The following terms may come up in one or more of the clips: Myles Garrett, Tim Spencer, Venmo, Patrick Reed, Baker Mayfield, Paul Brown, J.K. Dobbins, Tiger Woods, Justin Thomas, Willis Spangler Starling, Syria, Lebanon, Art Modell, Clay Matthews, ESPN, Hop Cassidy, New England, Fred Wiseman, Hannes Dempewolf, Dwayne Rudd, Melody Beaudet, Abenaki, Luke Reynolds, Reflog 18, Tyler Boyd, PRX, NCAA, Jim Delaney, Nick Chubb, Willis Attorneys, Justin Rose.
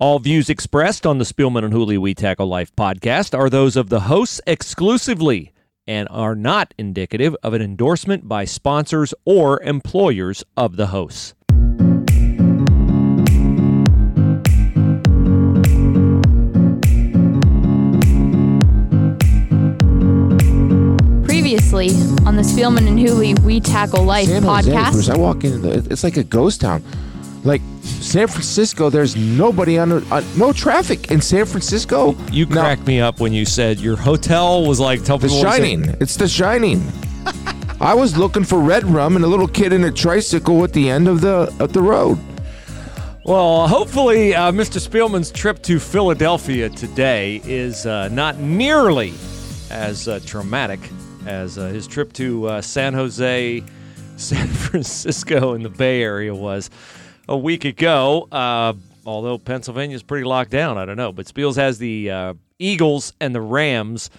All views expressed on the Spielman and Hooley We Tackle Life podcast are those of the hosts exclusively and are not indicative of an endorsement by sponsors or employers of the hosts. Previously on the Spielman and Hooley We Tackle Life podcast. I walk in, it's like a ghost town. Like San Francisco, there's nobody on no traffic in San Francisco. You cracked me up when you said your hotel was like The Shining. It's The Shining. I was looking for red rum and a little kid in a tricycle at the end of the road. Well, hopefully, Mr. Spielman's trip to Philadelphia today is not nearly as traumatic as his trip to San Jose, San Francisco, and the Bay Area was. A week ago, although Pennsylvania's pretty locked down, I don't know. But Spiels has the Eagles and the Rams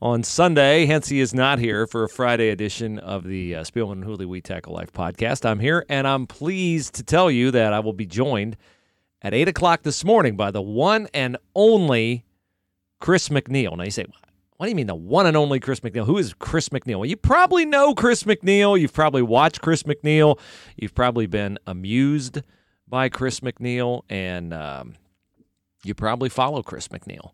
on Sunday, hence he is not here for a Friday edition of the Spielman and Hooley We Tackle Life podcast. I'm here, and I'm pleased to tell you that I will be joined at 8 o'clock this morning by the one and only Chris McNeil. Now, you say, what do you mean the one and only Chris McNeil? Who is Chris McNeil? Well, you probably know Chris McNeil. You've probably watched Chris McNeil. You've probably been amused by Chris McNeil, and you probably follow Chris McNeil.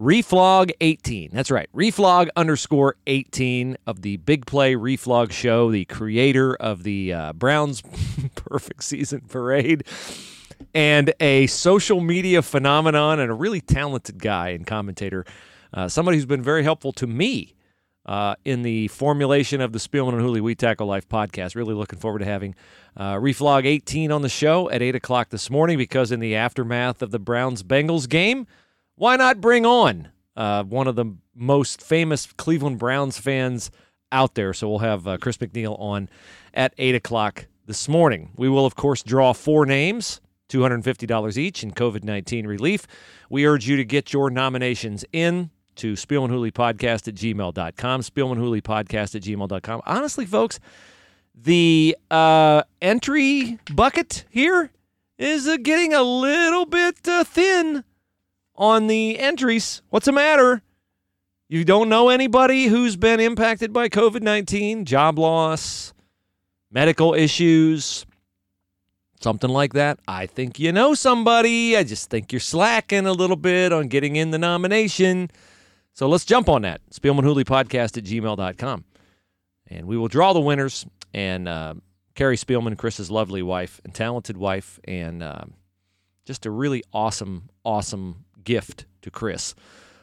Reflog 18. That's right. Reflog _18 of the Big Play Reflog show, the creator of the Browns Perfect Season Parade, and a social media phenomenon and a really talented guy and commentator. Somebody who's been very helpful to me in the formulation of the Spielman and Hooley We Tackle Life podcast. Really looking forward to having Reflog 18 on the show at 8 o'clock this morning, because in the aftermath of the Browns-Bengals game, why not bring on one of the most famous Cleveland Browns fans out there? So we'll have Chris McNeil on at 8 o'clock this morning. We will, of course, draw four names. $250 each in COVID-19 relief. We urge you to get your nominations in to SpielmanHooleyPodcast@gmail.com, SpielmanHooleyPodcast@gmail.com. Honestly, folks, the entry bucket here is getting a little bit thin on the entries. What's the matter? You don't know anybody who's been impacted by COVID-19, job loss, medical issues, something like that. I think you know somebody. I just think you're slacking a little bit on getting in the nomination. So let's jump on that. SpielmanHooleyPodcast@gmail.com. And we will draw the winners. And Carrie Spielman, Chris's lovely wife and talented wife, and just a really awesome, awesome gift to Chris.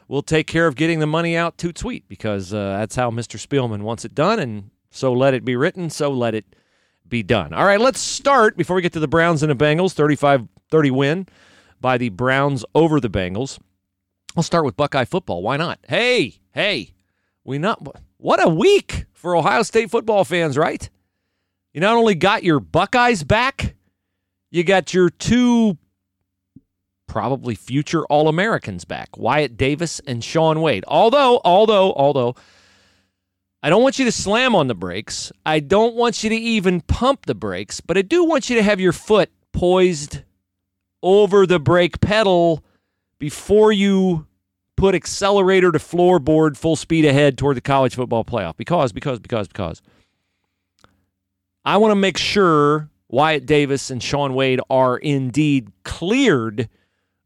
We'll take care of getting the money out to tweet, because that's how Mr. Spielman wants it done. And so let it be written, so let it be done. All right, let's start, before we get to the Browns and the Bengals, 35-30 win by the Browns over the Bengals. I'll start with Buckeye football. Why not? Hey, what a week for Ohio State football fans, right? You not only got your Buckeyes back, you got your two probably future All-Americans back, Wyatt Davis and Sean Wade. Although, I don't want you to slam on the brakes. I don't want you to even pump the brakes, but I do want you to have your foot poised over the brake pedal before you put accelerator to floorboard full speed ahead toward the college football playoff. Because I want to make sure Wyatt Davis and Sean Wade are indeed cleared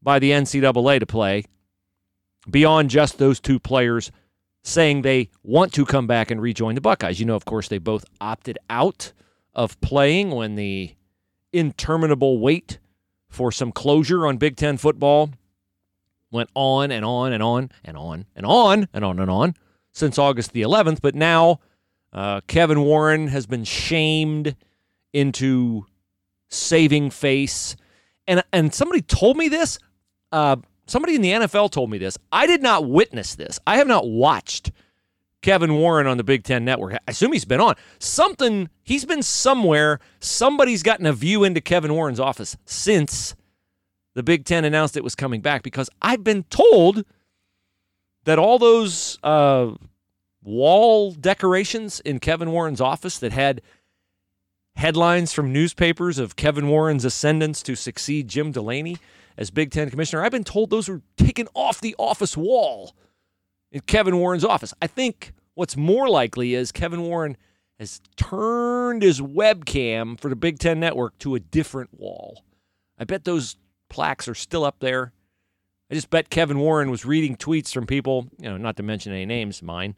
by the NCAA to play beyond just those two players saying they want to come back and rejoin the Buckeyes. You know, of course, they both opted out of playing when the interminable wait for some closure on Big Ten football went on and on since August the 11th. But now Kevin Warren has been shamed into saving face. And somebody told me this. Somebody in the NFL told me this. I did not witness this. I have not watched Kevin Warren on the Big Ten Network. I assume he's been on. He's been somewhere. Somebody's gotten a view into Kevin Warren's office since the Big Ten announced it was coming back, because I've been told that all those wall decorations in Kevin Warren's office that had headlines from newspapers of Kevin Warren's ascendance to succeed Jim Delaney – as Big Ten commissioner. I've been told those were taken off the office wall in Kevin Warren's office. I think what's more likely is Kevin Warren has turned his webcam for the Big Ten Network to a different wall. I bet those plaques are still up there. I just bet Kevin Warren was reading tweets from people, you know, not to mention any names, mine.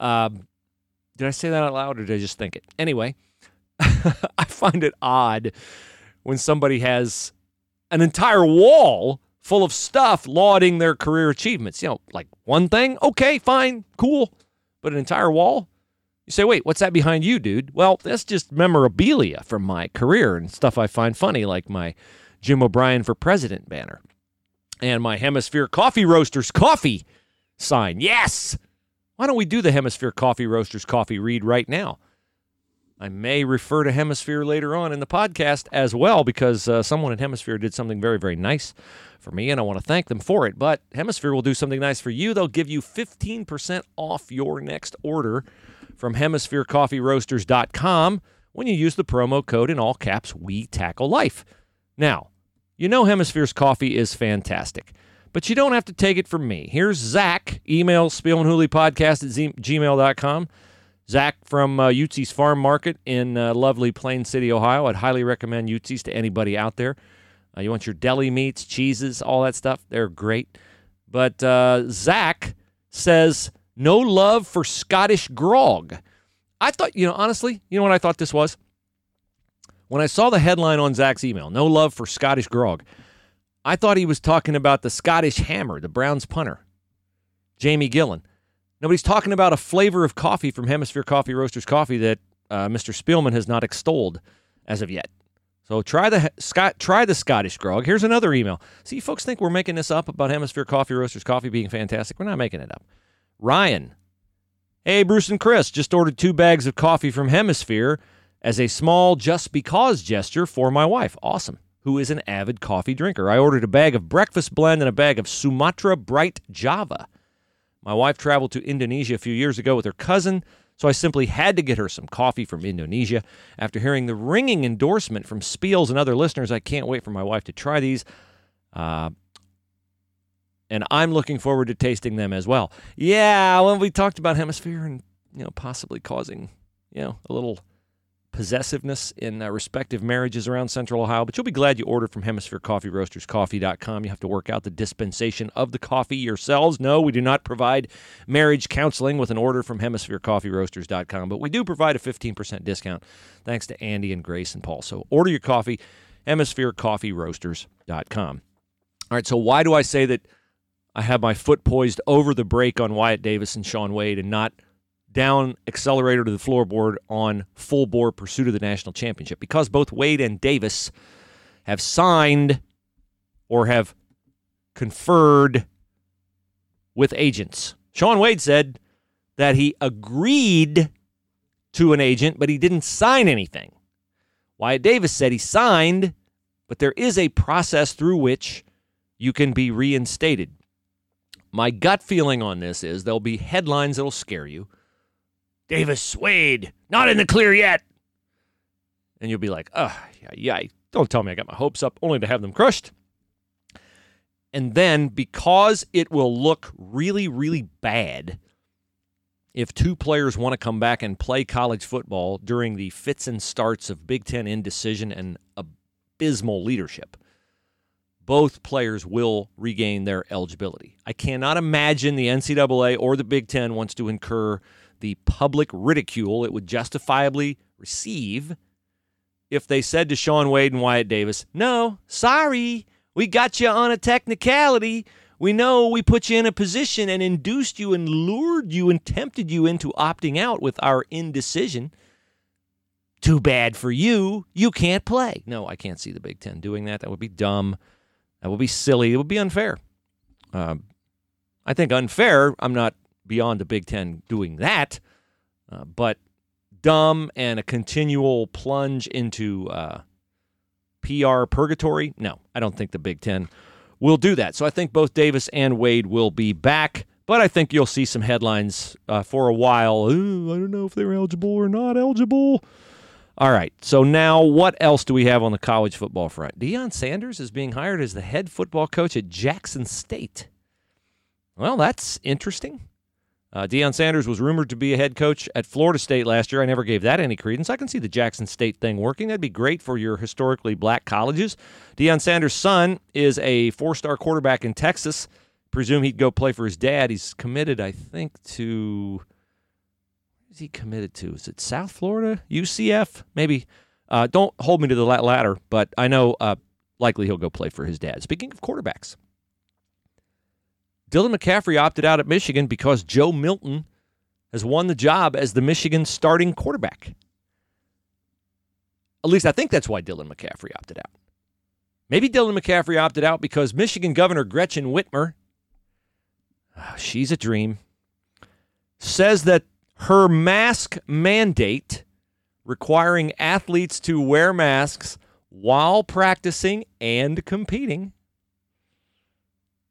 Did I say that out loud or did I just think it? Anyway, I find it odd when somebody has an entire wall full of stuff lauding their career achievements. You know, like one thing, okay, fine, cool. But an entire wall? You say, wait, what's that behind you, dude? Well, that's just memorabilia from my career and stuff I find funny, like my Jim O'Brien for President banner and my Hemisphere Coffee Roasters coffee sign. Yes! Why don't we do the Hemisphere Coffee Roasters coffee read right now? I may refer to Hemisphere later on in the podcast as well, because someone at Hemisphere did something very, very nice for me, and I want to thank them for it. But Hemisphere will do something nice for you. They'll give you 15% off your next order from HemisphereCoffeeRoasters.com when you use the promo code in all caps, We Tackle Life. Now, you know Hemisphere's coffee is fantastic, but you don't have to take it from me. Here's Zach, email spielmandhooleypodcast@gmail.com. Zach from Utzie's Farm Market in lovely Plain City, Ohio. I'd highly recommend Utzie's to anybody out there. You want your deli meats, cheeses, all that stuff. They're great. But Zach says, no love for Scottish grog. I thought, you know, honestly, you know what I thought this was? When I saw the headline on Zach's email, no love for Scottish grog, I thought he was talking about the Scottish hammer, the Browns punter, Jamie Gillen. Nobody's talking about a flavor of coffee from Hemisphere Coffee Roasters Coffee that Mr. Spielman has not extolled as of yet. So try the Scottish grog. Here's another email. See, folks think we're making this up about Hemisphere Coffee Roasters Coffee being fantastic. We're not making it up. Ryan, hey, Bruce and Chris, just ordered 2 bags of coffee from Hemisphere as a small just because gesture for my wife. Awesome. Who is an avid coffee drinker. I ordered a bag of breakfast blend and a bag of Sumatra Bright Java. My wife traveled to Indonesia a few years ago with her cousin, so I simply had to get her some coffee from Indonesia. After hearing the ringing endorsement from Spiels and other listeners, I can't wait for my wife to try these, and I'm looking forward to tasting them as well. Yeah, well, we talked about Hemisphere and, you know, possibly causing, you know, a little possessiveness in respective marriages around Central Ohio, but you'll be glad you ordered from HemisphereCoffeeRoastersCoffee.com. You have to work out the dispensation of the coffee yourselves. No, we do not provide marriage counseling with an order from HemisphereCoffeeRoasters.com, but we do provide a 15% discount thanks to Andy and Grace and Paul. So order your coffee, HemisphereCoffeeRoasters.com. All right, so why do I say that I have my foot poised over the brake on Wyatt Davis and Sean Wade and not down accelerator to the floorboard on full bore pursuit of the national championship? Because both Wade and Davis have signed or have conferred with agents. Sean Wade said that he agreed to an agent, but he didn't sign anything. Wyatt Davis said he signed, but there is a process through which you can be reinstated. My gut feeling on this is there'll be headlines that'll scare you. Davis, Wade, not in the clear yet. And you'll be like, oh, yeah, don't tell me I got my hopes up, only to have them crushed. And then, because it will look really, really bad if 2 players want to come back and play college football during the fits and starts of Big Ten indecision and abysmal leadership, both players will regain their eligibility. I cannot imagine the NCAA or the Big Ten wants to incur the public ridicule it would justifiably receive if they said to Sean Wade and Wyatt Davis, no, sorry, we got you on a technicality. We know we put you in a position and induced you and lured you and tempted you into opting out with our indecision. Too bad for you. You can't play. No, I can't see the Big Ten doing that. That would be dumb. That would be silly. It would be unfair. I think unfair, I'm not beyond the Big Ten doing that, but dumb and a continual plunge into PR purgatory? No, I don't think the Big Ten will do that. So I think both Davis and Wade will be back, but I think you'll see some headlines for a while. Ooh, I don't know if they're eligible or not eligible. All right, so now what else do we have on the college football front? Deion Sanders is being hired as the head football coach at Jackson State. Well, that's interesting. Deion Sanders was rumored to be a head coach at Florida State last year. I never gave that any credence. I can see the Jackson State thing working. That'd be great for your historically black colleges. Deion Sanders' son is a four-star quarterback in Texas. Presume he'd go play for his dad. He's committed, I think, to... Is he committed to? Is it South Florida? UCF? Maybe. Don't hold me to the latter, but I know likely he'll go play for his dad. Speaking of quarterbacks, Dylan McCaffrey opted out at Michigan because Joe Milton has won the job as the Michigan starting quarterback. At least I think that's why Dylan McCaffrey opted out. Maybe Dylan McCaffrey opted out because Michigan Governor Gretchen Whitmer, she's a dream, says that her mask mandate requiring athletes to wear masks while practicing and competing,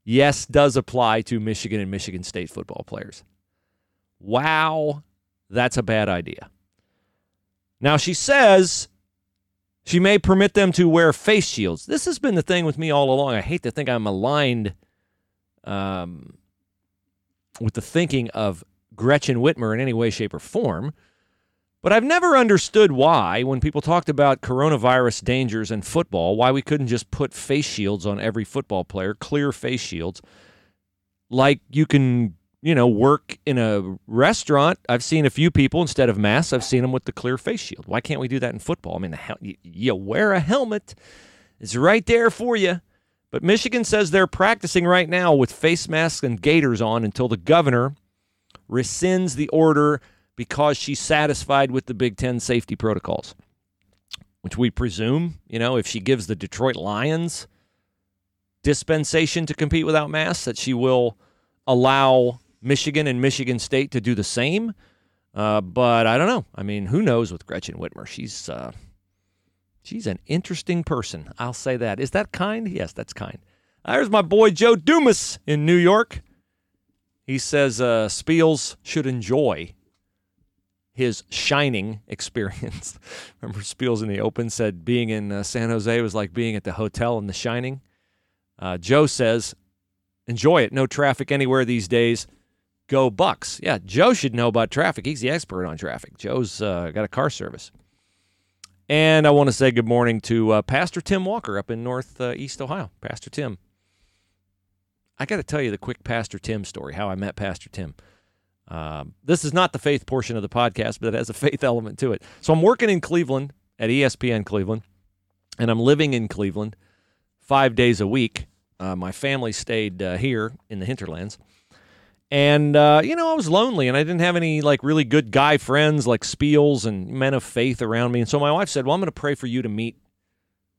yes, does apply to Michigan and Michigan State football players. Wow, that's a bad idea. Now, she says she may permit them to wear face shields. This has been the thing with me all along. I hate to think I'm aligned with the thinking of Gretchen Whitmer in any way, shape, or form. But I've never understood why, when people talked about coronavirus dangers in football, why we couldn't just put face shields on every football player, clear face shields. Like you can, you know, work in a restaurant. I've seen a few people, instead of masks, I've seen them with the clear face shield. Why can't we do that in football? I mean, you wear a helmet. It's right there for you. But Michigan says they're practicing right now with face masks and gaiters on until the governor rescinds the order because she's satisfied with the Big Ten safety protocols, which we presume, you know, if she gives the Detroit Lions dispensation to compete without masks, that she will allow Michigan and Michigan State to do the same. But I don't know. I mean, who knows with Gretchen Whitmer? She's an interesting person. I'll say that. Is that kind? Yes, that's kind. There's my boy Joe Dumas in New York. He says Spiels should enjoy his Shining experience. Remember Spiels in the Open said being in San Jose was like being at the hotel in The Shining? Joe says, enjoy it. No traffic anywhere these days. Go Bucks. Yeah, Joe should know about traffic. He's the expert on traffic. Joe's got a car service. And I want to say good morning to Pastor Tim Walker up in Northeast Ohio. Pastor Tim. I got to tell you the quick Pastor Tim story, how I met Pastor Tim. This is not the faith portion of the podcast, but it has a faith element to it. So I'm working in Cleveland at ESPN Cleveland, and I'm living in Cleveland 5 days a week. My family stayed here in the hinterlands. And, you know, I was lonely, and I didn't have any, like, really good guy friends like Spiels and men of faith around me. And so my wife said, well, I'm going to pray for you to meet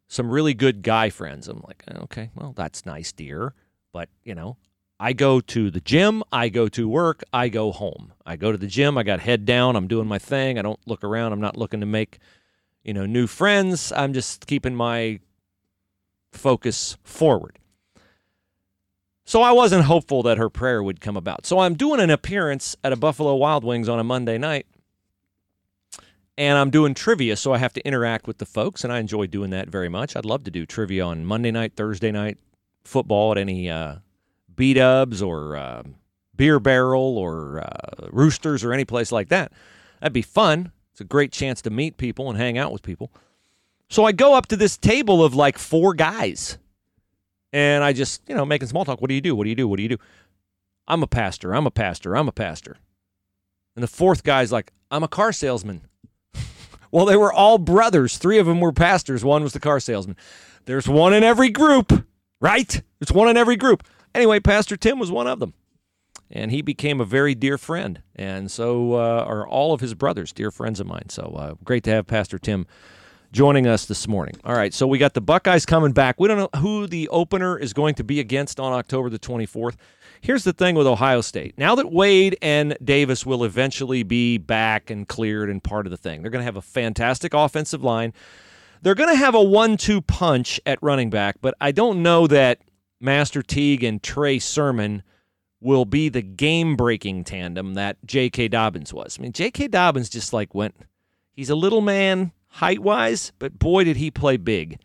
some really good guy friends. I'm like, okay, well, that's nice, dear. But, you know, I go to the gym, I go to work, I go home. I go to the gym, I got head down, I'm doing my thing, I don't look around, I'm not looking to make, you know, new friends. I'm just keeping my focus forward. So I wasn't hopeful that her prayer would come about. So I'm doing an appearance at a Buffalo Wild Wings on a Monday night, and I'm doing trivia, so I have to interact with the folks, and I enjoy doing that very much. I'd love to do trivia on Monday night, Thursday night, football at any B-dubs or Beer Barrel or Roosters or any place like that. That'd be fun. It's a great chance to meet people and hang out with people. So I go up to this table of like four guys, and I just, you know, making small talk. What do you do? What do you do? What do you do? I'm a pastor. I'm a pastor. I'm a pastor. And the fourth guy's like, I'm a car salesman. Well, they were all brothers. Three of them were pastors. One was the car salesman. There's one in every group. Right? It's one in every group. Anyway, Pastor Tim was one of them, and he became a very dear friend, and so are all of his brothers, dear friends of mine. So great to have Pastor Tim joining us this morning. All right, so we got the Buckeyes coming back. We don't know who the opener is going to be against on October the 24th. Here's the thing with Ohio State. Now that Wade and Davis will eventually be back and cleared and part of the thing, they're going to have a fantastic offensive line. They're going to have a 1-2 punch at running back, but I don't know that Master Teague and Trey Sermon will be the game-breaking tandem that J.K. Dobbins was. I mean, J.K. Dobbins just, like, went, he's a little man height-wise, but boy, did he play big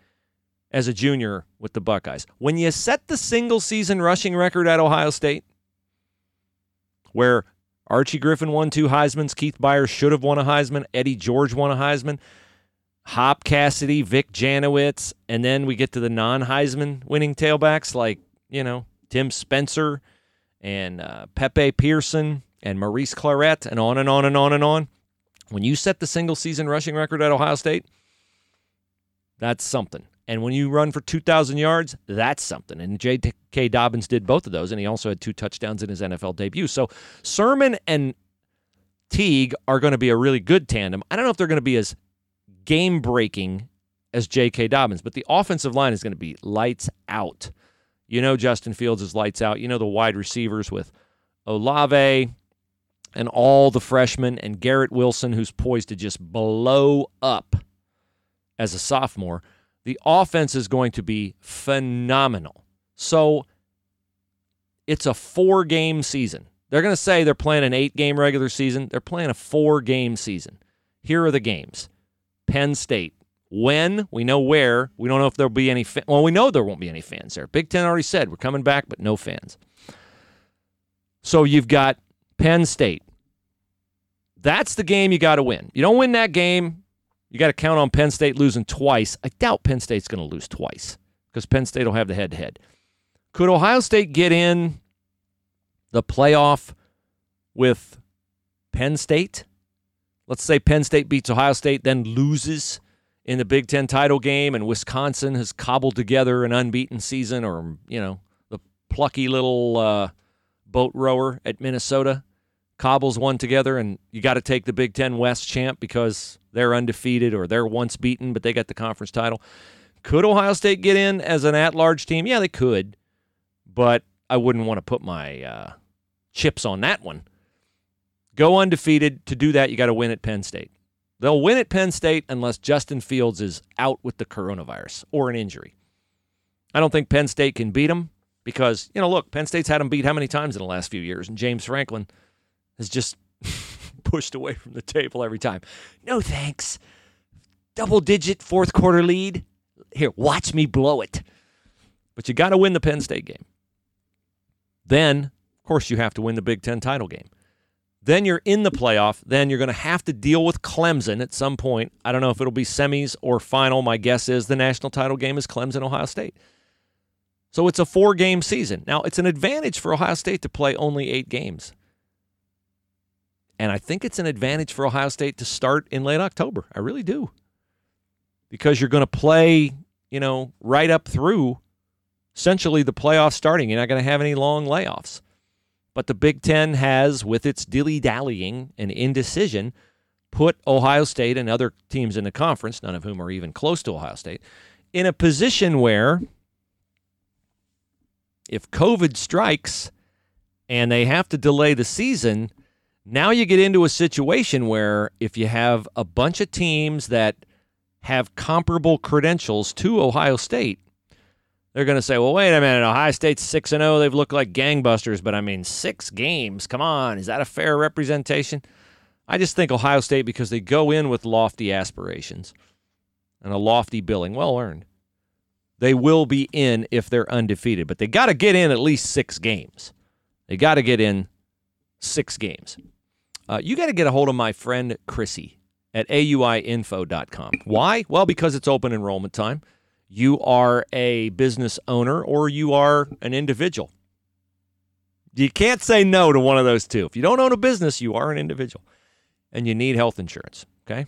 as a junior with the Buckeyes. When you set the single-season rushing record at Ohio State, where Archie Griffin won 2 Heismans, Keith Byers should have won a Heisman, Eddie George won a Heisman, Hop Cassidy, Vic Janowitz, and then we get to the non-Heisman winning tailbacks like, you know, Tim Spencer and Pepe Pearson and Maurice Clarett and on and on and on and on. When you set the single-season rushing record at Ohio State, that's something. And when you run for 2,000 yards, that's something. And J.K. Dobbins did both of those, and he also had 2 touchdowns in his NFL debut. So Sermon and Teague are going to be a really good tandem. I don't know if they're going to be as game-breaking as J.K. Dobbins, but the offensive line is going to be lights out. You know Justin Fields is lights out. You know the wide receivers with Olave and all the freshmen and Garrett Wilson, who's poised to just blow up as a sophomore. The offense is going to be phenomenal. So it's a 4-game season. They're going to say they're playing an 8-game regular season. They're playing a 4-game season. Here are the games. Penn State. When? We know where. We don't know if there'll be any fans. Well, we know there won't be any fans there. Big Ten already said we're coming back, but no fans. So you've got Penn State. That's the game you got to win. You don't win that game, you got to count on Penn State losing twice. I doubt Penn State's going to lose twice because Penn State will have the head-to-head. Could Ohio State get in the playoff with Penn State? Let's say Penn State beats Ohio State, then loses in the Big Ten title game, and Wisconsin has cobbled together an unbeaten season, or, you know, the plucky little boat rower at Minnesota cobbles one together, and you got to take the Big Ten West champ because they're undefeated or they're once beaten, but they got the conference title. Could Ohio State get in as an at-large team? Yeah, they could, but I wouldn't want to put my chips on that one. Go undefeated. To do that, you got to win at Penn State. They'll win at Penn State unless Justin Fields is out with the coronavirus or an injury. I don't think Penn State can beat them because, you know, look, Penn State's had them beat how many times in the last few years, and James Franklin has just pushed away from the table every time. No thanks. Double-digit fourth-quarter lead. Here, watch me blow it. But you got to win the Penn State game. Then, of course, you have to win the Big Ten title game. Then you're in the playoff. Then you're going to have to deal with Clemson at some point. I don't know if it'll be semis or final. My guess is the national title game is Clemson, Ohio State. So it's a 4-game season. Now, it's an advantage for Ohio State to play only 8 games. And I think it's an advantage for Ohio State to start in late October. I really do. Because you're going to play, you know, right up through essentially the playoffs starting. You're not going to have any long layoffs. But the Big Ten has, with its dilly-dallying and indecision, put Ohio State and other teams in the conference, none of whom are even close to Ohio State, in a position where if COVID strikes and they have to delay the season, now you get into a situation where if you have a bunch of teams that have comparable credentials to Ohio State, they're going to say, well, wait a minute, Ohio State's 6-0. They've looked like gangbusters, but, I mean, 6 games. Come on. Is that a fair representation? I just think Ohio State, because they go in with lofty aspirations and a lofty billing, well earned, they will be in if they're undefeated. But they got to get in at least 6 games. They got to get in 6 games. You got to get a hold of my friend Chrissy at auiinfo.com. Why? Well, because it's open enrollment time. You are a business owner or you are an individual. You can't say no to one of those two. If you don't own a business, you are an individual. And you need health insurance, okay?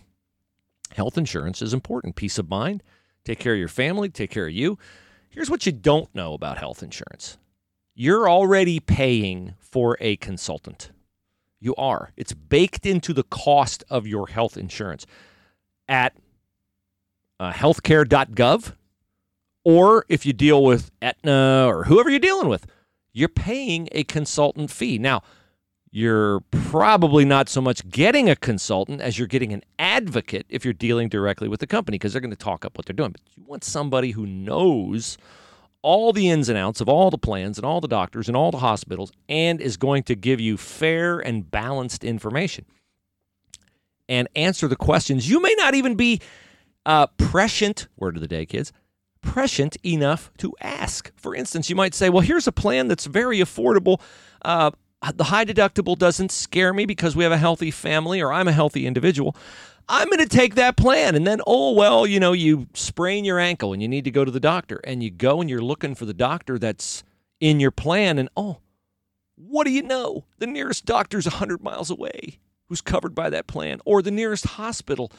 Health insurance is important. Peace of mind. Take care of your family. Take care of you. Here's what you don't know about health insurance. You're already paying for a consultant. You are. It's baked into the cost of your health insurance at healthcare.gov. Or if you deal with Aetna or whoever you're dealing with, you're paying a consultant fee. Now, you're probably not so much getting a consultant as you're getting an advocate if you're dealing directly with the company because they're going to talk up what they're doing. But you want somebody who knows all the ins and outs of all the plans and all the doctors and all the hospitals and is going to give you fair and balanced information and answer the questions you may not even be prescient, word of the day, kids, prescient enough to ask. For instance, you might say, well, here's a plan that's very affordable. The high deductible doesn't scare me because we have a healthy family, or I'm a healthy individual. I'm going to take that plan. And then, oh, well, you know, you sprain your ankle and you need to go to the doctor. And you go and you're looking for the doctor that's in your plan. And, oh, what do you know? The nearest doctor's 100 miles away who's covered by that plan. Or the nearest hospital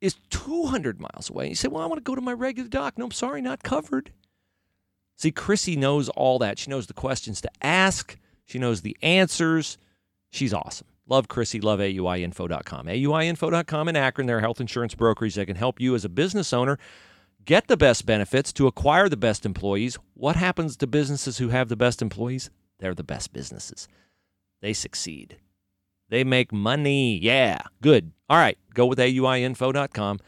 is 200 miles away. You say, well, I want to go to my regular doc. No, I'm sorry, not covered. See, Chrissy knows all that. She knows the questions to ask. She knows the answers. She's awesome. Love Chrissy, love AUIinfo.com. AUIinfo.com in Akron, their health insurance brokerage that can help you as a business owner get the best benefits to acquire the best employees. What happens to businesses who have the best employees? They're the best businesses. They succeed. They make money. Yeah, good. All right, go with AUIinfo.com.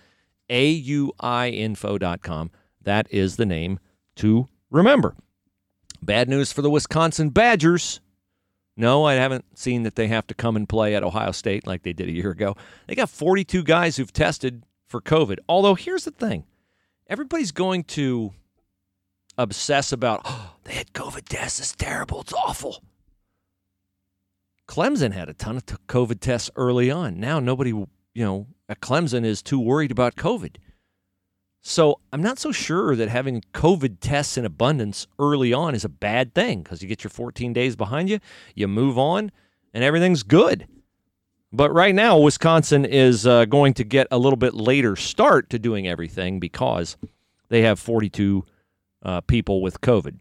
AUIinfo.com. That is the name to remember. Bad news for the Wisconsin Badgers. No, I haven't seen that they have to come and play at Ohio State like they did a year ago. They got 42 guys who've tested for COVID. Although, here's the thing. Everybody's going to obsess about, oh, they had COVID tests. It's terrible. It's awful. Clemson had a ton of COVID tests early on. Now nobody, at Clemson is too worried about COVID. So I'm not so sure that having COVID tests in abundance early on is a bad thing, because you get your 14 days behind you, you move on, and everything's good. But right now, Wisconsin is going to get a little bit later start to doing everything because they have 42 people with COVID.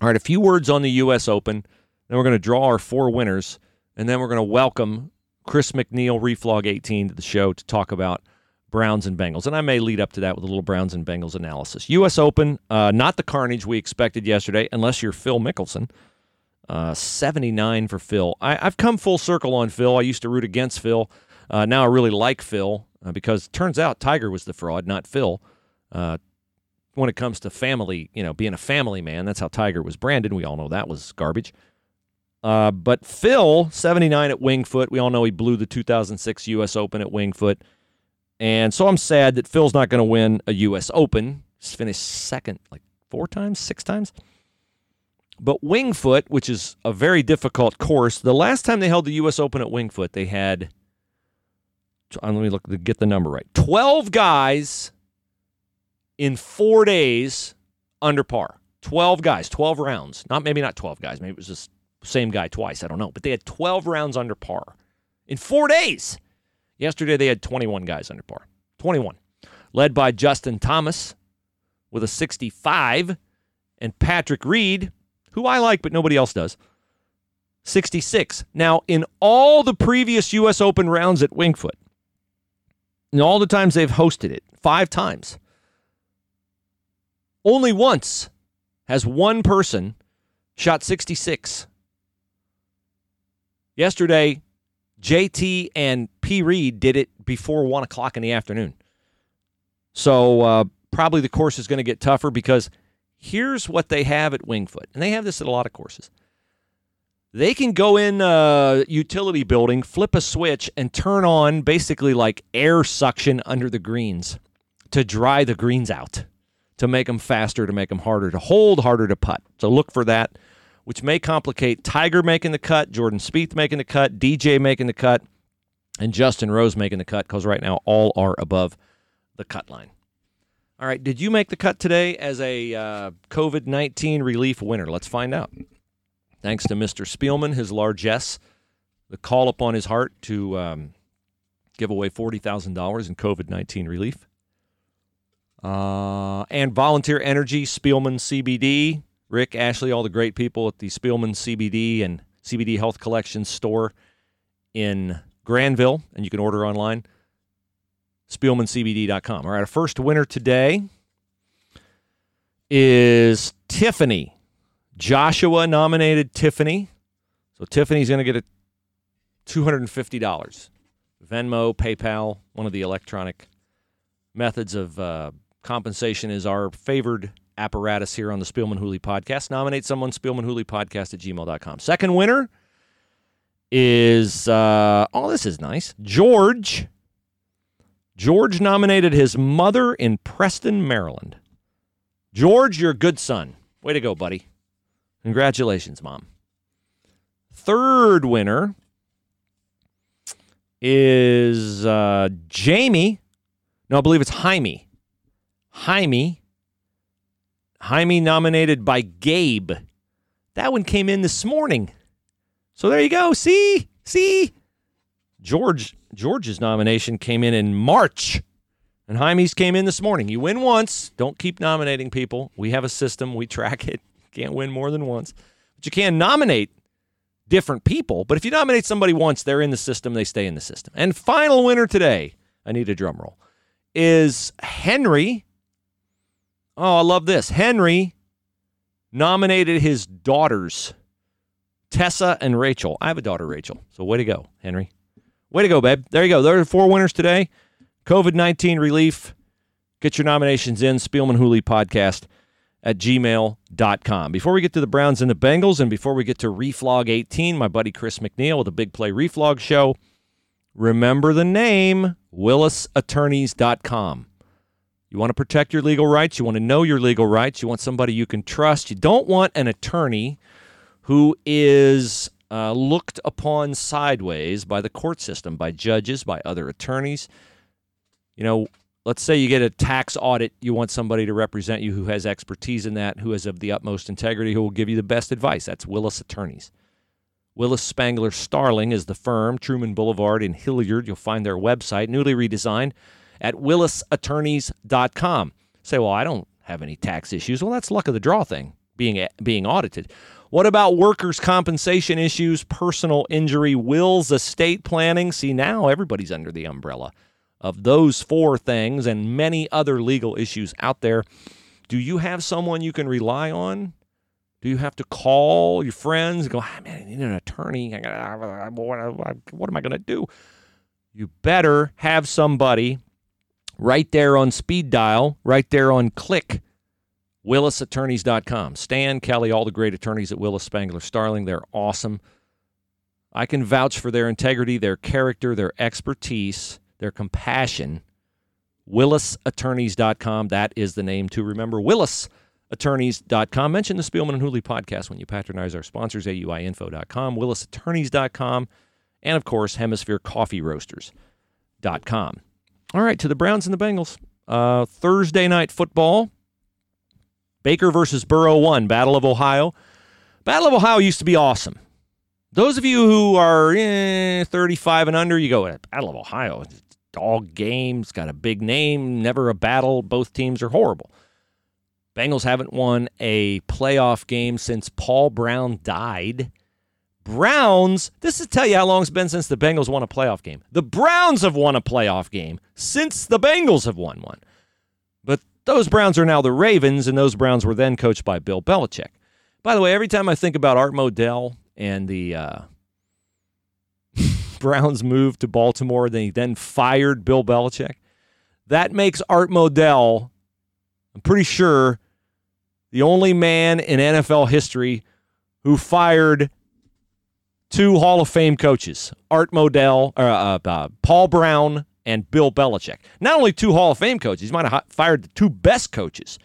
All right, a few words on the U.S. Open, then we're going to draw our four winners, and then we're going to welcome Chris McNeil, Reflog 18, to the show to talk about Browns and Bengals, and I may lead up to that with a little Browns and Bengals analysis. U.S. Open, not the carnage we expected yesterday, unless you're Phil Mickelson. 79 for Phil. I've come full circle on Phil. I used to root against Phil. Now I really like Phil because it turns out Tiger was the fraud, not Phil. When it comes to family, being a family man, that's how Tiger was branded. We all know that was garbage. But Phil, 79 at Wingfoot. We all know he blew the 2006 U.S. Open at Wingfoot. And so I'm sad that Phil's not going to win a U.S. Open. He's finished second like 6 times. But Wingfoot, which is a very difficult course, the last time they held the U.S. Open at Wingfoot, they had, let me look to get the number right, 12 guys in 4 days under par. 12 guys, 12 rounds. Maybe not 12 guys. Maybe it was just same guy twice. I don't know. But they had 12 rounds under par in 4 days. Yesterday, they had 21 guys under par. 21. Led by Justin Thomas with a 65. And Patrick Reed, who I like but nobody else does, 66. Now, in all the previous U.S. Open rounds at Wingfoot, in all the times they've hosted it, 5 times, only once has one person shot 66. Yesterday, JT and P. Reed did it before 1 o'clock in the afternoon. So probably the course is going to get tougher because here's what they have at Wingfoot, and they have this at a lot of courses. They can go in a utility building, flip a switch, and turn on basically like air suction under the greens to dry the greens out, to make them faster, to make them harder, to hold harder to putt. So look for that, which may complicate Tiger making the cut, Jordan Spieth making the cut, DJ making the cut, and Justin Rose making the cut, because right now all are above the cut line. All right, did you make the cut today as a COVID-19 relief winner? Let's find out. Thanks to Mr. Spielman, his largesse, the call upon his heart to give away $40,000 in COVID-19 relief. And Volunteer Energy, Spielman CBD, Rick, Ashley, all the great people at the Spielman CBD and CBD Health Collection store in Granville, and you can order online, SpielmanCBD.com. All right, our first winner today is Tiffany. Joshua nominated Tiffany. So Tiffany's going to get a $250. Venmo, PayPal, one of the electronic methods of compensation is our favored apparatus here on the Spielman Hooley podcast. Nominate someone, SpielmanHooleyPodcast@gmail.com. Second winner is, this is nice, George George nominated his mother in Preston, Maryland. George, you're a good son. Way to go, buddy. Congratulations, Mom. Third winner is Jamie. No, I believe it's Jaime. Jaime nominated by Gabe. That one came in this morning. So there you go. See? George's nomination came in March. And Jaime's came in this morning. You win once. Don't keep nominating people. We have a system. We track it. Can't win more than once. But you can nominate different people. But if you nominate somebody once, they're in the system. They stay in the system. And final winner today, I need a drum roll, is Henry. Oh, I love this. Henry nominated his daughters, Tessa and Rachel. I have a daughter, Rachel. So way to go, Henry. Way to go, babe. There you go. There are four winners today. COVID-19 relief. Get your nominations in. Spielman Hooley Podcast at gmail.com. Before we get to the Browns and the Bengals, and before we get to Reflog 18, my buddy Chris McNeil with the Big Play Reflog show, remember the name, willisattorneys.com. You want to protect your legal rights. You want to know your legal rights. You want somebody you can trust. You don't want an attorney who is looked upon sideways by the court system, by judges, by other attorneys. You know, let's say you get a tax audit. You want somebody to represent you who has expertise in that, who is of the utmost integrity, who will give you the best advice. That's Willis Attorneys. Willis Spangler Starling is the firm, Truman Boulevard in Hilliard. You'll find their website, newly redesigned, at willisattorneys.com. Say, well, I don't have any tax issues. Well, that's luck of the draw thing, being audited. What about workers' compensation issues, personal injury, wills, estate planning? See, now everybody's under the umbrella of those four things and many other legal issues out there. Do you have someone you can rely on? Do you have to call your friends and go, oh, man, I need an attorney. What am I going to do? You better have somebody right there on speed dial, right there on click, willisattorneys.com. Stan, Kelly, all the great attorneys at Willis Spangler Starling, they're awesome. I can vouch for their integrity, their character, their expertise, their compassion. WillisAttorneys.com. That is the name to remember. WillisAttorneys.com. Mention the Spielman and Hooley podcast when you patronize our sponsors, AUIinfo.com, WillisAttorneys.com, and, of course, Hemisphere Coffee Roasters.com. All right, to the Browns and the Bengals. Thursday night football. Baker versus Burrow 1, Battle of Ohio. Battle of Ohio used to be awesome. Those of you who are 35 and under, you go, Battle of Ohio, dog games, got a big name, never a battle. Both teams are horrible. Bengals haven't won a playoff game since Paul Brown died. Browns, this is tell you how long it's been since the Bengals won a playoff game. The Browns have won a playoff game since the Bengals have won one. But those Browns are now the Ravens, and those Browns were then coached by Bill Belichick. By the way, every time I think about Art Modell and the Browns moved to Baltimore, they then fired Bill Belichick. That makes Art Modell, I'm pretty sure, the only man in NFL history who fired two Hall of Fame coaches, Art Modell, Paul Brown, and Bill Belichick. Not only two Hall of Fame coaches, he might have fired the two best coaches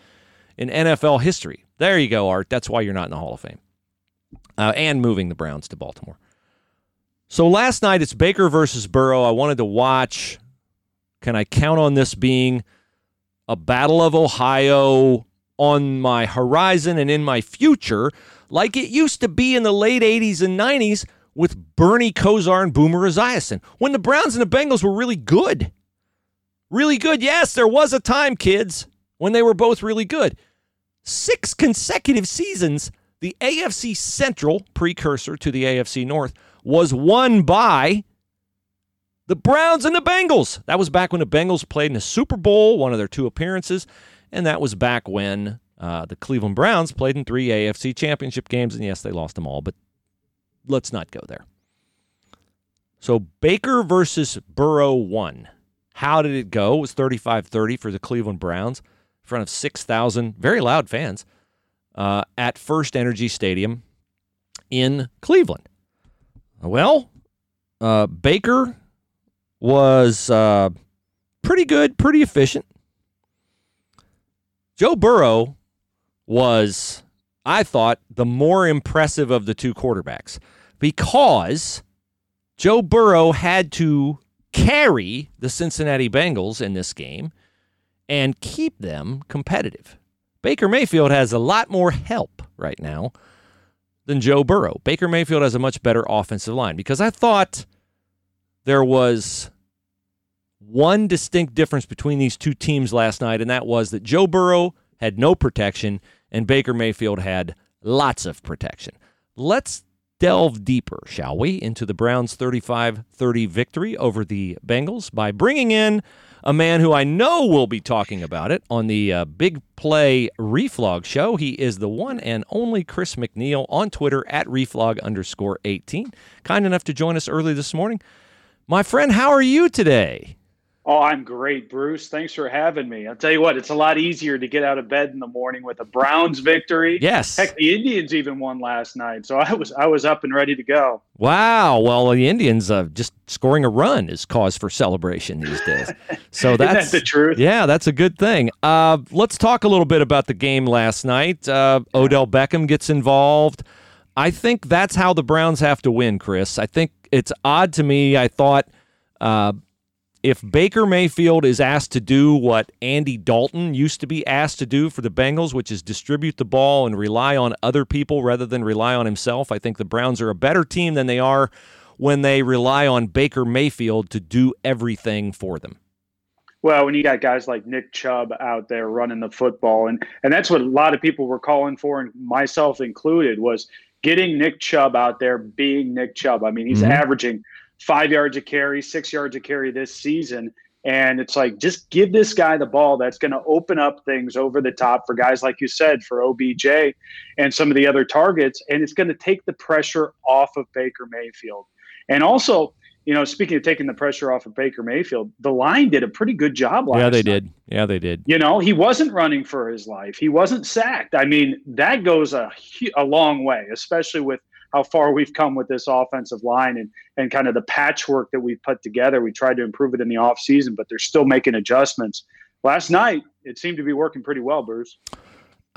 in NFL history. There you go, Art. That's why you're not in the Hall of Fame. And moving the Browns to Baltimore. So last night, it's Baker versus Burrow. I wanted to watch. Can I count on this being a Battle of Ohio on my horizon and in my future, like it used to be in the late 80s and 90s with Bernie Kosar and Boomer Esiason, when the Browns and the Bengals were really good. Really good. Yes, there was a time, kids, when they were both really good. 6 consecutive seasons, the AFC Central, precursor to the AFC North, was won by the Browns and the Bengals. That was back when the Bengals played in the Super Bowl, one of their 2 appearances, and that was back when the Cleveland Browns played in 3 AFC championship games, and yes, they lost them all, but let's not go there. So Baker versus Burrow won. How did it go? It was 35-30 for the Cleveland Browns in front of 6,000 very loud fans at First Energy Stadium in Cleveland. Well, Baker was pretty good, pretty efficient. Joe Burrow was, I thought, the more impressive of the two quarterbacks because Joe Burrow had to carry the Cincinnati Bengals in this game and keep them competitive. Baker Mayfield has a lot more help right now than Joe Burrow. Baker Mayfield has a much better offensive line because I thought there was one distinct difference between these two teams last night, and that was that Joe Burrow had no protection and Baker Mayfield had lots of protection. Let's delve deeper, shall we, into the Browns' 35-30 victory over the Bengals by bringing in a man who I know will be talking about it on the Big Play Reflog show. He is the one and only Chris McNeil on Twitter at Reflog_18. Kind enough to join us early this morning. My friend, how are you today? Oh, I'm great, Bruce. Thanks for having me. I'll tell you what, it's a lot easier to get out of bed in the morning with a Browns victory. Yes. Heck, the Indians even won last night, so I was up and ready to go. Wow. Well, the Indians just scoring a run is cause for celebration these days. So that's isn't that the truth. Yeah, that's a good thing. Let's talk a little bit about the game last night. Odell Beckham gets involved. I think that's how the Browns have to win, Chris. I think it's odd to me. I thought if Baker Mayfield is asked to do what Andy Dalton used to be asked to do for the Bengals, which is distribute the ball and rely on other people rather than rely on himself, I think the Browns are a better team than they are when they rely on Baker Mayfield to do everything for them. Well, when you got guys like Nick Chubb out there running the football, and that's what a lot of people were calling for, and myself included, was getting Nick Chubb out there being Nick Chubb. I mean, he's averaging 5 yards a carry, 6 yards a carry this season. And it's like, just give this guy the ball. That's going to open up things over the top for guys, like you said, for OBJ and some of the other targets. And it's going to take the pressure off of Baker Mayfield. And also, you know, speaking of taking the pressure off of Baker Mayfield, the line did a pretty good job last night. Yeah, they did. You know, he wasn't running for his life. He wasn't sacked. I mean, that goes a long way, especially with how far we've come with this offensive line and kind of the patchwork that we've put together. We tried to improve it in the offseason, but they're still making adjustments. Last night, it seemed to be working pretty well, Bruce.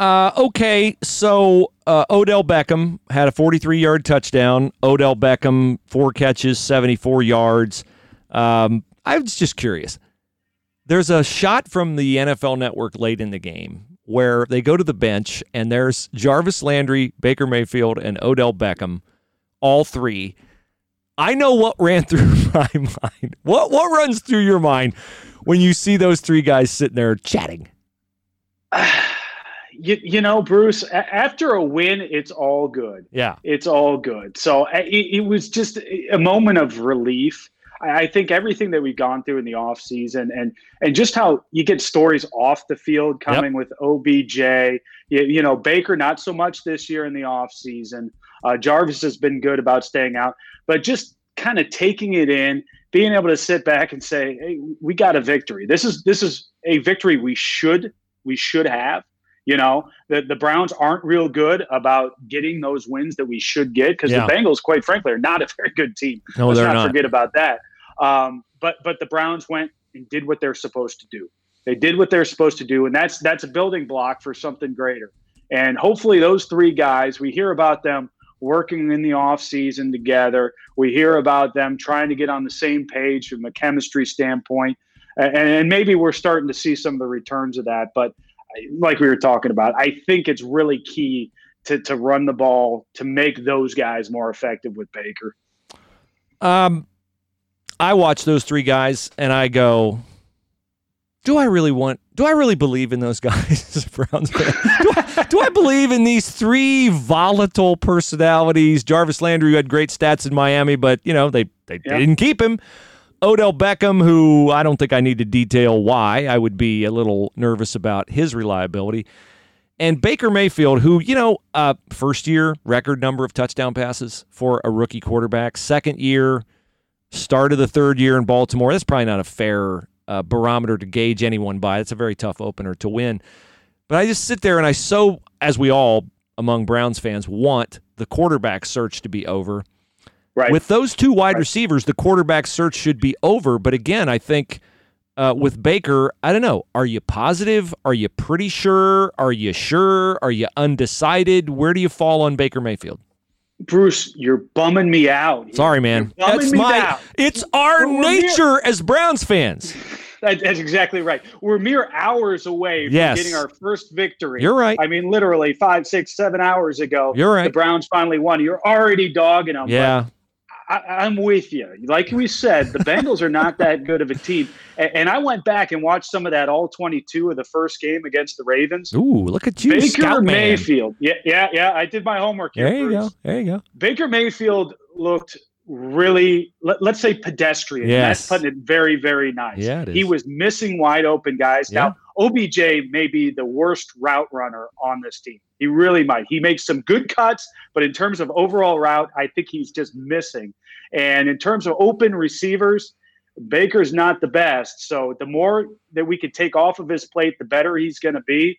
Okay, so Odell Beckham had a 43-yard touchdown. Odell Beckham, 4 catches, 74 yards. I was just curious. There's a shot from the NFL Network late in the game where they go to the bench, and there's Jarvis Landry, Baker Mayfield, and Odell Beckham, all three. I know what ran through my mind. What runs through your mind when you see those three guys sitting there chatting? You know, Bruce, after a win, it's all good. Yeah. It's all good. So it was just a moment of relief. I think everything that we've gone through in the offseason and just how you get stories off the field coming with OBJ, you know, Baker, not so much this year in the offseason. Jarvis has been good about staying out, but just kind of taking it in, being able to sit back and say, hey, we got a victory. This is a victory we should have. You know, the Browns aren't real good about getting those wins that we should get because the Bengals, quite frankly, are not a very good team. No, let's not forget about that. But the Browns went and did what they're supposed to do. They did what they're supposed to do, and that's a building block for something greater. And hopefully those three guys, we hear about them working in the offseason together. We hear about them trying to get on the same page from a chemistry standpoint. And maybe we're starting to see some of the returns of that. But like we were talking about, I think it's really key to run the ball, to make those guys more effective with Baker. I watch those three guys and I go, do I really believe in those guys? Do I believe in these three volatile personalities? Jarvis Landry, who had great stats in Miami, but you know, they didn't keep him. Odell Beckham, who I don't think I need to detail why. I would be a little nervous about his reliability. And Baker Mayfield, who, you know, first year, record number of touchdown passes for a rookie quarterback. Second year, start of the third year in Baltimore. That's probably not a fair barometer to gauge anyone by. It's a very tough opener to win. But I just sit there and as we all among Browns fans, want the quarterback search to be over. Right. With those two wide receivers, the quarterback search should be over. But again, I think with Baker, I don't know. Are you positive? Are you pretty sure? Are you sure? Are you undecided? Where do you fall on Baker Mayfield? Bruce, you're bumming me out. Sorry, man. That's out. It's our nature as Browns fans. That's exactly right. We're mere hours away from getting our first victory. You're right. I mean, literally 5, 6, 7 hours ago. You're right. The Browns finally won. You're already dogging them. Yeah. I'm with you. Like we said, the Bengals are not that good of a team. And I went back and watched some of that all 22 of the first game against the Ravens. Ooh, look at you, Baker Mayfield. Yeah. I did my homework here. There you go. Baker Mayfield looked really, let's say, pedestrian. Yes. And that's putting it very, very nice. Yeah, it is. He was missing wide open guys. Yeah. Now, OBJ may be the worst route runner on this team. He really might. He makes some good cuts, but in terms of overall route, I think he's just missing. And in terms of open receivers, Baker's not the best. So the more that we could take off of his plate, the better he's going to be.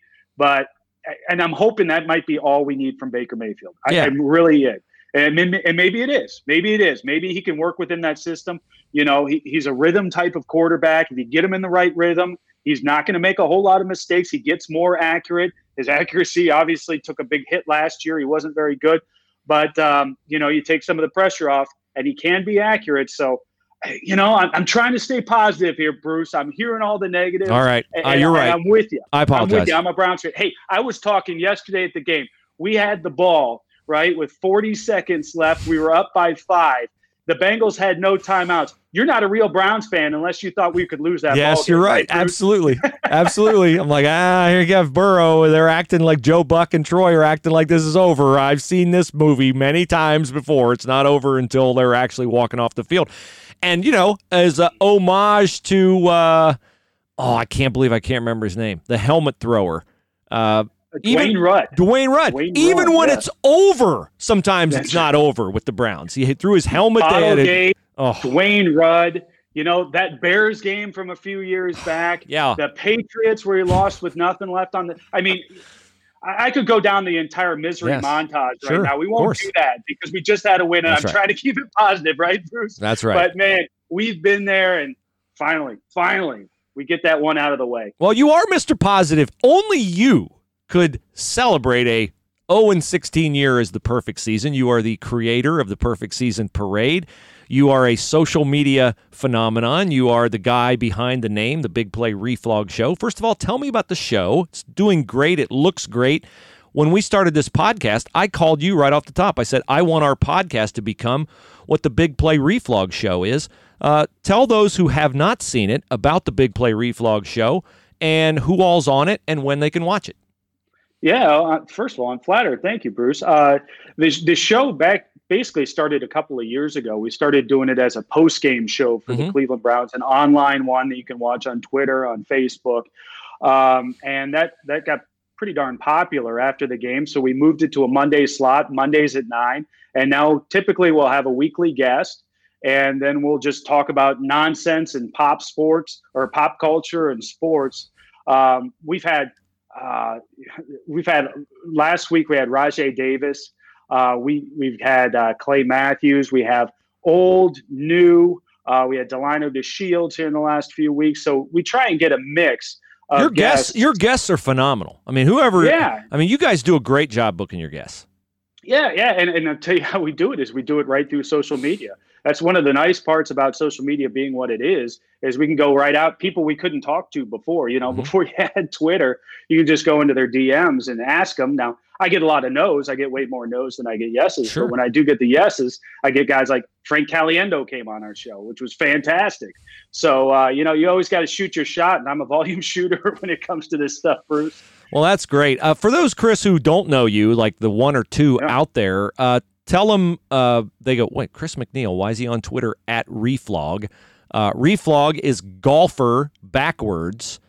And I'm hoping that might be all we need from Baker Mayfield. I'm really in. And maybe it is. Maybe it is. Maybe he can work within that system. You know, he's a rhythm type of quarterback. If you get him in the right rhythm, he's not going to make a whole lot of mistakes. He gets more accurate. His accuracy obviously took a big hit last year. He wasn't very good. But, you take some of the pressure off, and he can be accurate. So, I'm trying to stay positive here, Bruce. I'm hearing all the negatives. All right. You're right. I'm with you. I apologize. I'm with you. I'm a Browns fan. Hey, I was talking yesterday at the game. We had the ball, right, with 40 seconds left. We were up by 5. The Bengals had no timeouts. You're not a real Browns fan unless you thought we could lose that ball game. Yes, you're right. Absolutely. Absolutely. I'm like, here you have Burrow. They're acting like Joe Buck and Troy are acting like this is over. I've seen this movie many times before. It's not over until they're actually walking off the field. And, as a homage to, I can't believe I can't remember his name, the helmet thrower. Dwayne Rudd. Even when it's over, sometimes it's not over with the Browns. He threw his helmet down. Oh. Dwayne Rudd, that Bears game from a few years back. Yeah. The Patriots where he lost with nothing left on the – I mean, I could go down the entire misery montage now. We won't do that because we just had a win, and I'm trying to keep it positive, right, Bruce? That's right. But, man, we've been there, and finally, we get that one out of the way. Well, you are Mr. Positive. Only you could celebrate a 0-16 year as the perfect season. You are the creator of the perfect season parade. You are a social media phenomenon. You are the guy behind the name, the Big Play Reflog show. First of all, tell me about the show. It's doing great. It looks great. When we started this podcast, I called you right off the top. I said, I want our podcast to become what the Big Play Reflog show is. Tell those who have not seen it about the Big Play Reflog show and who all's on it and when they can watch it. Yeah, first of all, I'm flattered. Thank you, Bruce. The show basically started a couple of years ago. We started doing it as a post-game show for the Cleveland Browns, an online one that you can watch on Twitter, on Facebook. And that got pretty darn popular after the game. So we moved it to a Monday slot, Mondays at 9. And now typically we'll have a weekly guest. And then we'll just talk about nonsense and pop culture and sports. Last week we had Rajay Davis. We've had Clay Matthews. We have old, new. We had Delano DeShields here in the last few weeks. So we try and get a mix of guests. Your guests are phenomenal. I mean, you guys do a great job booking your guests. Yeah. And I'll tell you how we do it is we do it right through social media. That's one of the nice parts about social media being what it is we can go right out. People we couldn't talk to before, before you had Twitter, you can just go into their DMs and ask them. Now, I get a lot of no's. I get way more no's than I get yeses. Sure. But when I do get the yeses, I get guys like Frank Caliendo came on our show, which was fantastic. So, you always got to shoot your shot, and I'm a volume shooter when it comes to this stuff, Bruce. Well, that's great. For those, Chris, who don't know you, like the one or two out there, tell them, they go, wait, Chris McNeil, why is he on Twitter at Reflog? Reflog is golfer backwards.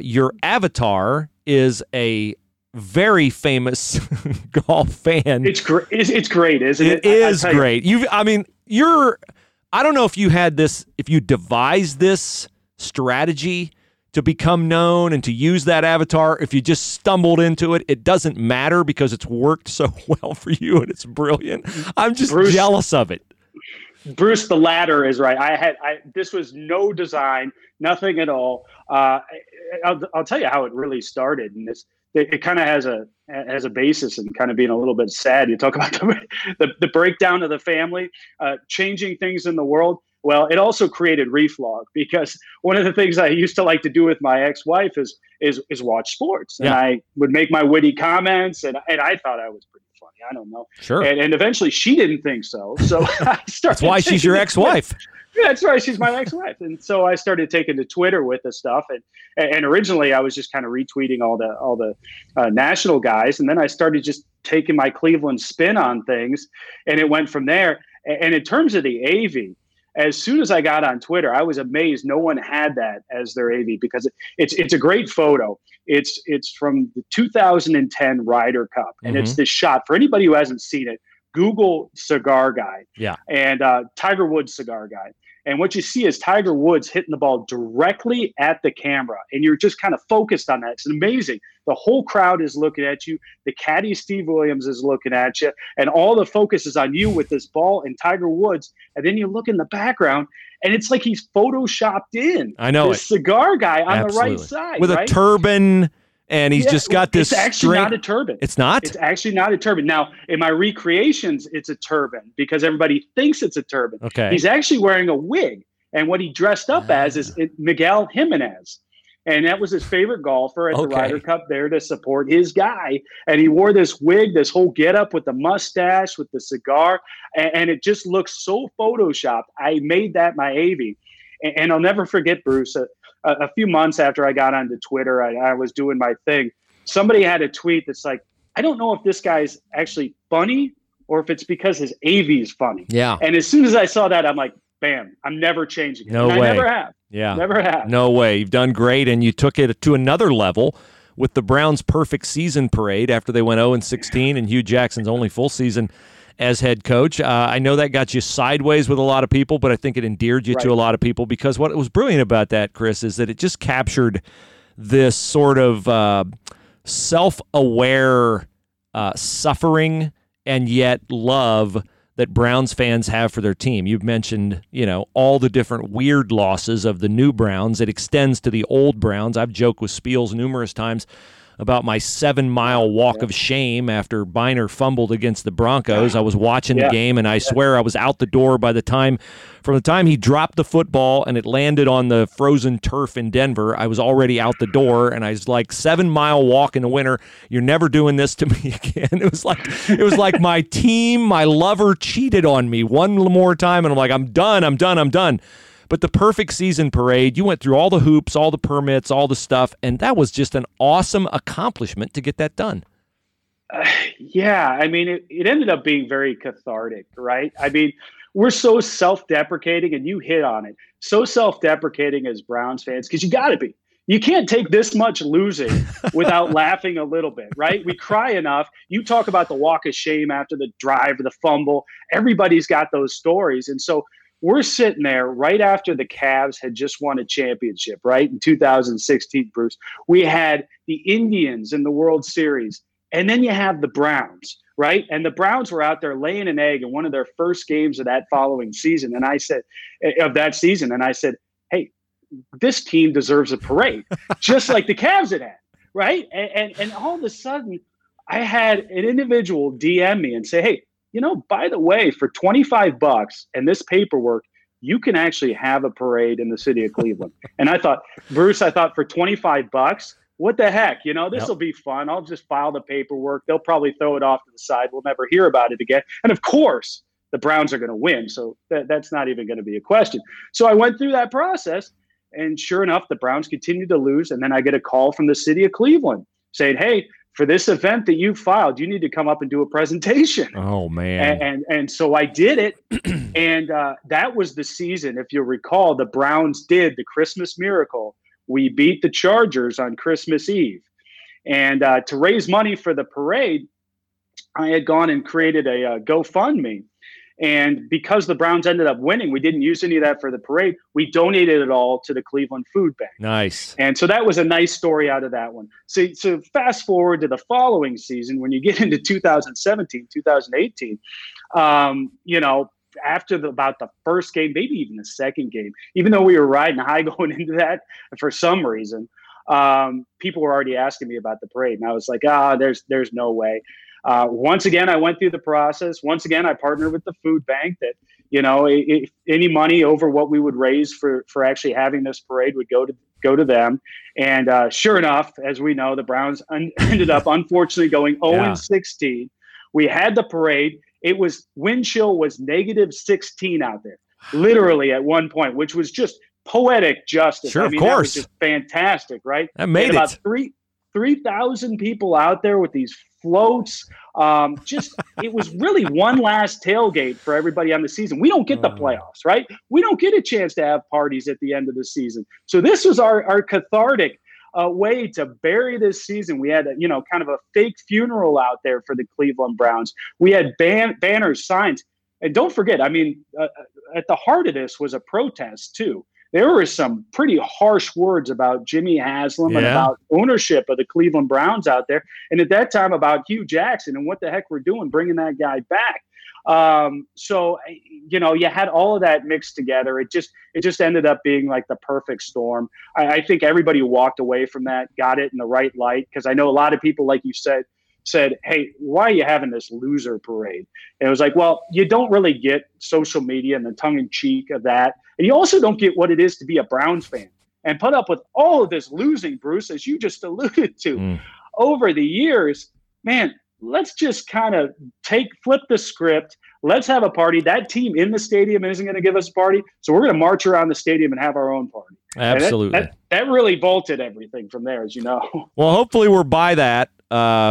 Your avatar is a very famous golf fan. It's great, isn't it? It is great. I don't know if you had this, if you devised this strategy to become known and to use that avatar. If you just stumbled into it, it doesn't matter because it's worked so well for you and it's brilliant. I'm just jealous of it. Bruce, the latter is right. This was no design, nothing at all. I'll tell you how it really started, and it kind of has a basis in kind of being a little bit sad. You talk about the breakdown of the family, changing things in the world. Well, it also created Reflog, because one of the things I used to like to do with my ex-wife is watch sports, and I would make my witty comments, and I thought I was pretty funny. I don't know. Sure. And eventually, she didn't think so. So I started. That's why she's your ex-wife. Yeah, that's right. She's my ex-wife, and so I started taking to Twitter with the stuff, and originally I was just kind of retweeting all the national guys, and then I started just taking my Cleveland spin on things, and it went from there. And in terms of the AV. As soon as I got on Twitter, I was amazed no one had that as their AV, because it's a great photo. It's from the 2010 Ryder Cup, and it's this shot. For anybody who hasn't seen it, Google cigar guy and Tiger Woods cigar guy. And what you see is Tiger Woods hitting the ball directly at the camera, and you're just kind of focused on that. It's amazing. The whole crowd is looking at you. The caddy, Steve Williams, is looking at you, and all the focus is on you with this ball and Tiger Woods. And then you look in the background, and it's like he's photoshopped in. I know, this cigar guy on the right side with a turban. And he's just got this. It's actually not a turban. It's not? It's actually not a turban. Now, in my recreations, it's a turban because everybody thinks it's a turban. Okay. He's actually wearing a wig. And what he dressed up as is Miguel Jimenez. And that was his favorite golfer at the Ryder Cup, there to support his guy. And he wore this wig, this whole getup with the mustache, with the cigar. And it just looks so photoshopped. I made that my AV. And I'll never forget, Bruce, a few months after I got onto Twitter, I was doing my thing. Somebody had a tweet that's like, I don't know if this guy's actually funny or if it's because his AV is funny. Yeah. And as soon as I saw that, I'm like, bam, I'm never changing it. No way. I never have. Yeah. Never have. No way. You've done great, and you took it to another level with the Browns' perfect season parade after they went 0-16 and Hugh Jackson's only full season as head coach. I know that got you sideways with a lot of people, but I think it endeared you to a lot of people, because what was brilliant about that, Chris, is that it just captured this sort of self-aware suffering and yet love that Browns fans have for their team. You've mentioned, all the different weird losses of the new Browns. It extends to the old Browns. I've joked with Spiels numerous times about my 7-mile walk of shame after Biner fumbled against the Broncos. I was watching the game, and I swear I was out the door by the time he dropped the football and it landed on the frozen turf in Denver. I was already out the door, and I was like, 7-mile walk in the winter. You're never doing this to me again. It was like my team, my lover, cheated on me one more time, and I'm like, I'm done. But the perfect season parade, you went through all the hoops, all the permits, all the stuff, and that was just an awesome accomplishment to get that done. I mean, it ended up being very cathartic, right? I mean, we're so self-deprecating, and you hit on it, so self-deprecating as Browns fans, because you got to be. You can't take this much losing without laughing a little bit, right? We cry enough. You talk about the walk of shame after the drive or the fumble. Everybody's got those stories, and so we're sitting there right after the Cavs had just won a championship, right? In 2016, Bruce, we had the Indians in the World Series, and then you have the Browns, right? And the Browns were out there laying an egg in one of their first games of that following season. And I said, hey, this team deserves a parade, just like the Cavs had had, right? And all of a sudden, I had an individual DM me and say, hey, by the way, for $25 and this paperwork, you can actually have a parade in the city of Cleveland. And I thought, Bruce, for $25, what the heck? This will be fun. I'll just file the paperwork. They'll probably throw it off to the side. We'll never hear about it again. And of course, the Browns are going to win. So that's not even going to be a question. So I went through that process, and sure enough, the Browns continued to lose. And then I get a call from the city of Cleveland saying, hey, for this event that you filed, you need to come up and do a presentation. Oh, man. And so I did it. And that was the season. If you'll recall, the Browns did the Christmas miracle. We beat the Chargers on Christmas Eve. And to raise money for the parade, I had gone and created a GoFundMe. And because the Browns ended up winning, we didn't use any of that for the parade. We donated it all to the Cleveland Food Bank. Nice. And so that was a nice story out of that one. So fast forward to the following season, when you get into 2017, 2018, after about the first game, maybe even the second game, even though we were riding high going into that for some reason, people were already asking me about the parade. And I was like, there's no way. Once again, I went through the process. Once again, I partnered with the food bank that, you know, if any money over what we would raise for actually having this parade would go to them. And sure enough, as we know, the Browns ended up unfortunately going 0-16. We had the parade. It was wind chill was -16 out there, literally at one point, which was just poetic justice. Sure, I mean, of course. That was just fantastic, right? That made it. About 3,000 people out there with these floats. It was really one last tailgate for everybody on the season. We don't get the playoffs, right? We don't get a chance to have parties at the end of the season. So this was our cathartic way to bury this season. We had, kind of a fake funeral out there for the Cleveland Browns. We had banners, signs. And don't forget, I mean, at the heart of this was a protest too. There were some pretty harsh words about Jimmy Haslam and about ownership of the Cleveland Browns out there. And at that time about Hugh Jackson and what the heck we're doing, bringing that guy back. You had all of that mixed together. It just ended up being like the perfect storm. I think everybody walked away from that, got it in the right light. Cause I know a lot of people, like you said, hey, why are you having this loser parade? And it was like, well, you don't really get social media and the tongue in cheek of that. And you also don't get what it is to be a Browns fan and put up with all of this losing, Bruce, as you just alluded to over the years, man. Let's just kind of flip the script. Let's have a party. That team in the stadium isn't going to give us a party, so we're going to march around the stadium and have our own party. Absolutely. That really bolted everything from there, as you know. Well, hopefully we're by that.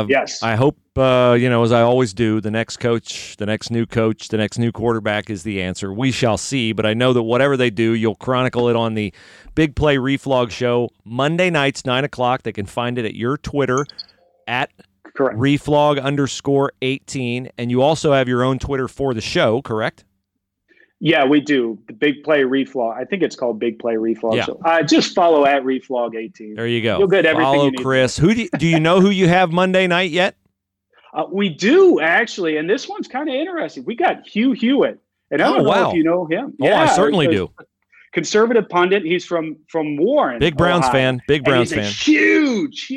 Yes. I hope, as I always do, the next coach, the next new coach, the next new quarterback is the answer. We shall see, but I know that whatever they do, you'll chronicle it on the Big Play Reflog show Monday nights, 9 o'clock. They can find it at your Twitter, at correct. Reflog_18. And you also have your own Twitter for the show, correct? Yeah, we do. The Big Play Reflog. I think it's called Big Play Reflog. Yeah. So, just follow at Reflog 18. There you go. You'll get everything follow you need. Chris. Who do you know who you have Monday night yet? We do, actually. And this one's kind of interesting. We got Hugh Hewitt. And I don't know if you know him. Oh, yeah, I certainly do. Conservative pundit. He's from Warren. Big Browns fan. Big Browns fan. Huge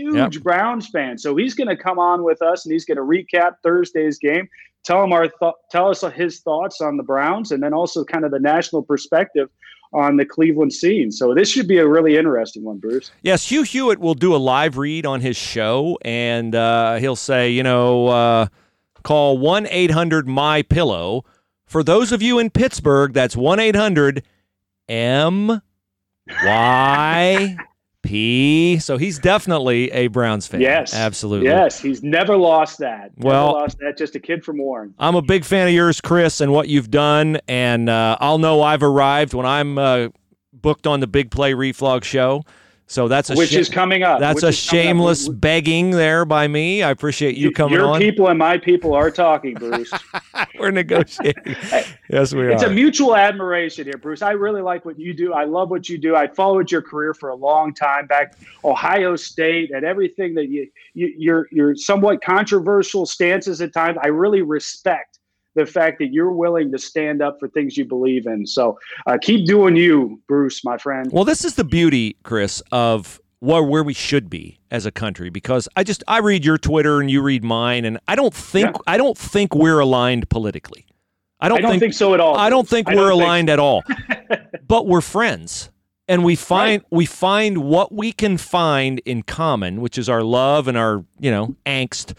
Browns fan. So he's going to come on with us, and he's going to recap Thursday's game, tell us his thoughts on the Browns, and then also kind of the national perspective on the Cleveland scene. So this should be a really interesting one, Bruce. Yes, Hugh Hewitt will do a live read on his show, and he'll say, call 1-800-MY-PILLOW. For those of you in Pittsburgh, that's 1-800 MYP. So he's definitely a Browns fan. Yes. Absolutely. Yes. He's never lost that. Just a kid from Warren. I'm a big fan of yours, Chris, and what you've done. And I'll know I've arrived when I'm booked on the Big Play Reflog show. So that's is coming up. That's a shameless begging there by me. I appreciate you coming on. Your people and my people are talking, Bruce. We're negotiating. Yes, we are. It's a mutual admiration here, Bruce. I really like what you do. I love what you do. I followed your career for a long time back, Ohio State, and everything that your somewhat controversial stances at times. I really respect the fact that you're willing to stand up for things you believe in. So keep doing you, Bruce, my friend. Well, this is the beauty, Chris, of where we should be as a country, because I read your Twitter and you read mine, and I don't think we're aligned politically. I don't think so at all. I don't think we're aligned at all. But we're friends, and we find what we can find in common, which is our love and our, angst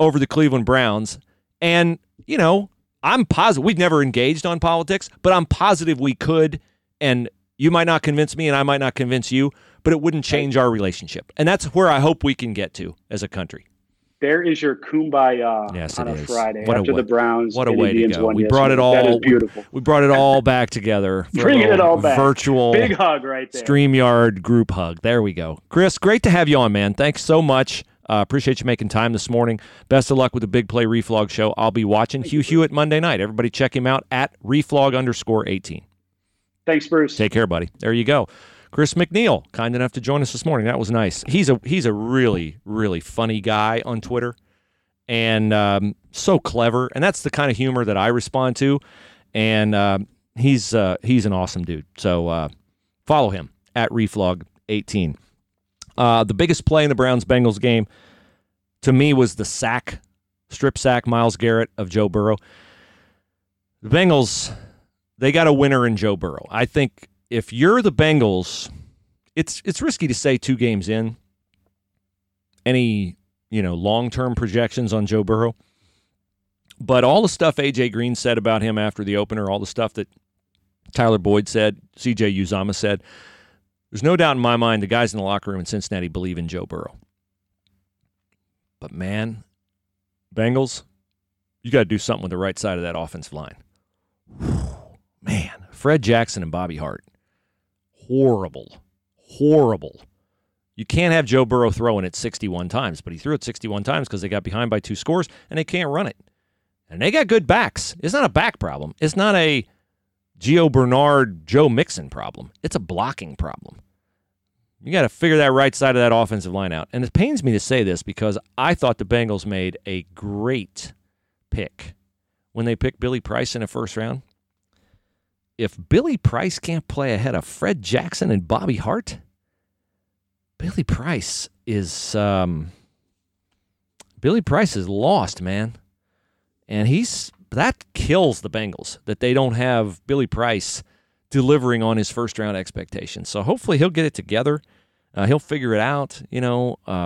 over the Cleveland Browns. And I'm positive we've never engaged on politics, but I'm positive we could, and you might not convince me and I might not convince you, but it wouldn't change our relationship. And that's where I hope we can get to as a country. There is your kumbaya on a Friday after the Browns. What a way to go. We brought it all. That is beautiful. We brought it all back together. Bringing it all back. Virtual big hug right there. StreamYard group hug. There we go. Chris, great to have you on, man. Thanks so much. Appreciate you making time this morning. Best of luck with the Big Play Reflog show. I'll be watching Hugh Hewitt Monday night. Everybody check him out at Reflog_18. Thanks, Bruce. Take care, buddy. There you go. Chris McNeil, kind enough to join us this morning. That was nice. He's a really, really funny guy on Twitter, and so clever. And that's the kind of humor that I respond to. And he's an awesome dude. So follow him at Reflog 18. The biggest play in the Browns-Bengals game, to me, was the sack, strip sack, Myles Garrett of Joe Burrow. The Bengals, they got a winner in Joe Burrow. I think if you're the Bengals, it's risky to say 2 games in. Any, long-term projections on Joe Burrow. But all the stuff A.J. Green said about him after the opener, all the stuff that Tyler Boyd said, C.J. Uzomah said, there's no doubt in my mind the guys in the locker room in Cincinnati believe in Joe Burrow. But, man, Bengals, you got to do something with the right side of that offensive line. Man, Fred Jackson and Bobby Hart, horrible. You can't have Joe Burrow throwing it 61 times, but he threw it 61 times because they got behind by 2 scores, and they can't run it. And they got good backs. It's not a back problem. It's not a Gio Bernard, Joe Mixon problem. It's a blocking problem. You got to figure that right side of that offensive line out. And it pains me to say this because I thought the Bengals made a great pick when they picked Billy Price in the first round. If Billy Price can't play ahead of Fred Jackson and Bobby Hart, Billy Price is lost, man. And that kills the Bengals, that they don't have Billy Price delivering on his first-round expectations. So hopefully he'll get it together. He'll figure it out,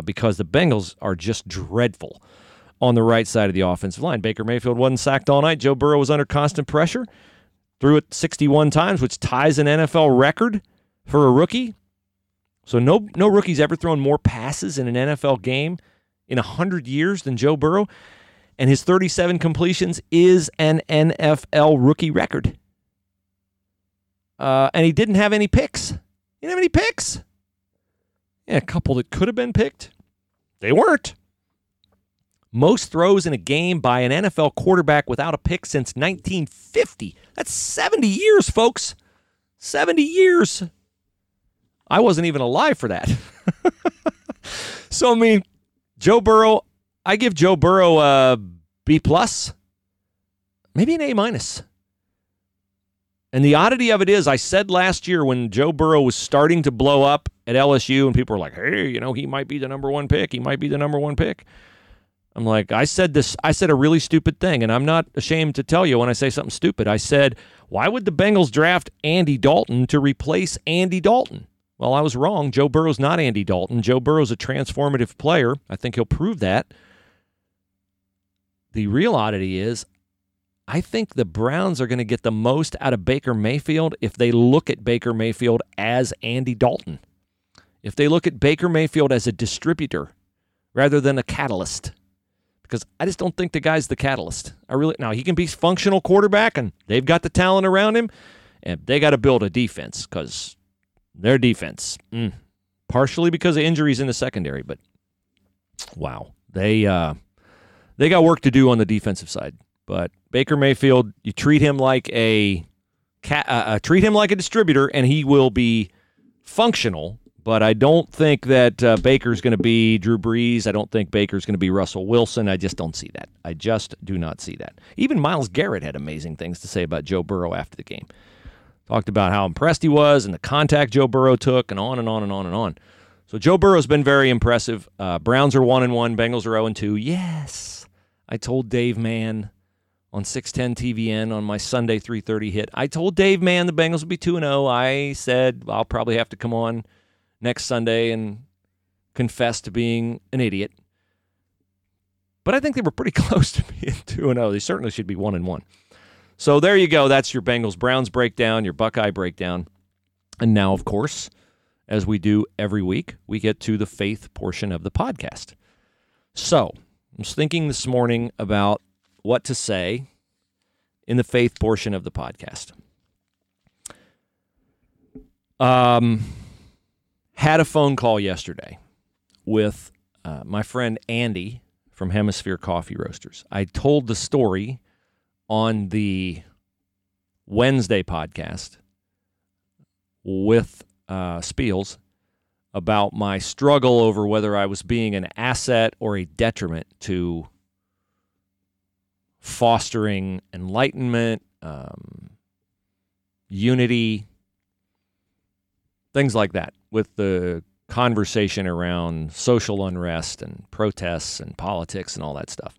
because the Bengals are just dreadful on the right side of the offensive line. Baker Mayfield wasn't sacked all night. Joe Burrow was under constant pressure. Threw it 61 times, which ties an NFL record for a rookie. So no rookie's ever thrown more passes in an NFL game in 100 years than Joe Burrow. And his 37 completions is an NFL rookie record. And he didn't have any picks. He didn't have any picks. Yeah, a couple that could have been picked. They weren't. Most throws in a game by an NFL quarterback without a pick since 1950. That's 70 years, folks. 70 years. I wasn't even alive for that. So, Joe Burrow... I give Joe Burrow a B+, maybe an A-. And the oddity of it is, I said last year when Joe Burrow was starting to blow up at LSU and people were like, hey, he might be the number 1 pick. I'm like, I said a really stupid thing, and I'm not ashamed to tell you when I say something stupid. I said, why would the Bengals draft Andy Dalton to replace Andy Dalton? Well, I was wrong. Joe Burrow's not Andy Dalton. Joe Burrow's a transformative player. I think he'll prove that. The real oddity is, I think the Browns are going to get the most out of Baker Mayfield if they look at Baker Mayfield as Andy Dalton. If they look at Baker Mayfield as a distributor rather than a catalyst. Because I just don't think the guy's the catalyst. Now, he can be functional quarterback, and they've got the talent around him, and they got to build a defense because their defense, partially because of injuries in the secondary, but wow. They got work to do on the defensive side, but Baker Mayfield, you treat him like a distributor, and he will be functional. But I don't think that Baker's going to be Drew Brees. I don't think Baker's going to be Russell Wilson. I just don't see that. I just do not see that. Even Myles Garrett had amazing things to say about Joe Burrow after the game. Talked about how impressed he was and the contact Joe Burrow took, and on and on and on and on. So Joe Burrow's been very impressive. Browns are 1-1, Bengals are 0-2. Yes, I told Dave Mann on 610 TVN on my Sunday 3:30 hit. I told Dave Mann the Bengals would be 2-0. I said I'll probably have to come on next Sunday and confess to being an idiot. But I think they were pretty close to being 2-0. They certainly should be 1-1. So there you go. That's your Bengals-Browns breakdown, your Buckeye breakdown. And now, of course, as we do every week, we get to the faith portion of the podcast. So I was thinking this morning about what to say in the faith portion of the podcast. Had a phone call yesterday with my friend Andy from Hemisphere Coffee Roasters. I told the story on the Wednesday podcast with Spiels about my struggle over whether I was being an asset or a detriment to fostering enlightenment, unity, things like that, with the conversation around social unrest and protests and politics and all that stuff.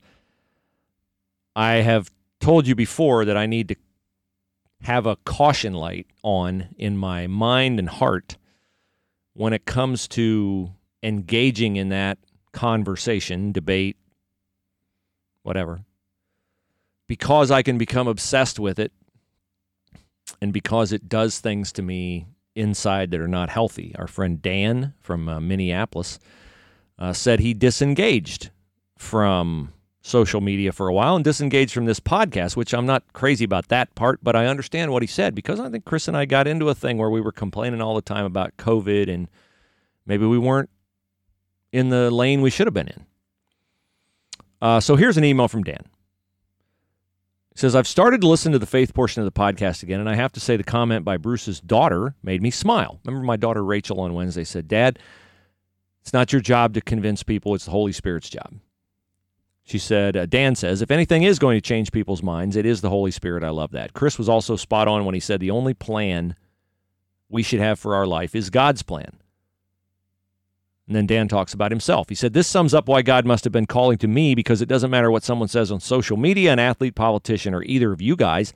I have told you before that I need to have a caution light on in my mind and heart when it comes to engaging in that conversation, debate, whatever, because I can become obsessed with it and because it does things to me inside that are not healthy. Our friend Dan from Minneapolis said he disengaged from social media for a while and disengaged from this podcast, which I'm not crazy about that part, but I understand what he said because I think Chris and I got into a thing where we were complaining all the time about COVID and maybe we weren't in the lane we should have been in. So here's an email from Dan. It says, I've started to listen to the faith portion of the podcast again, and I have to say the comment by Bruce's daughter made me smile. Remember my daughter Rachel on Wednesday said, Dad, it's not your job to convince people, it's the Holy Spirit's job. She said, Dan says, if anything is going to change people's minds, it is the Holy Spirit. I love that. Chris was also spot on when he said the only plan we should have for our life is God's plan. And then Dan talks about himself. He said, this sums up why God must have been calling to me because it doesn't matter what someone says on social media, an athlete, politician, or either of you guys.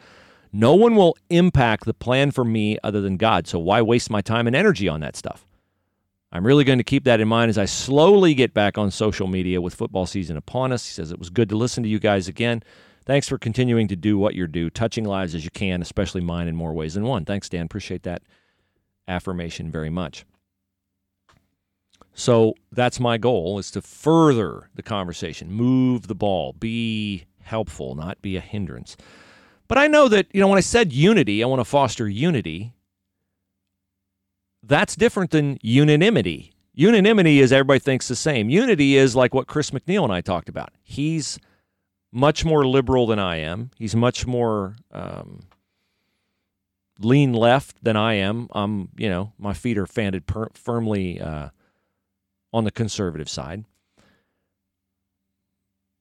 No one will impact the plan for me other than God, so why waste my time and energy on that stuff? I'm really going to keep that in mind as I slowly get back on social media with football season upon us. He says, it was good to listen to you guys again. Thanks for continuing to do what you do, touching lives as you can, especially mine in more ways than one. Thanks, Dan. Appreciate that affirmation very much. So that's my goal, is to further the conversation, move the ball, be helpful, not be a hindrance. But I know that, when I said unity, I want to foster unity. That's different than unanimity. Unanimity is everybody thinks the same. Unity is like what Chris McNeil and I talked about. He's much more liberal than I am. He's much more lean left than I am. I'm, my feet are planted firmly on the conservative side.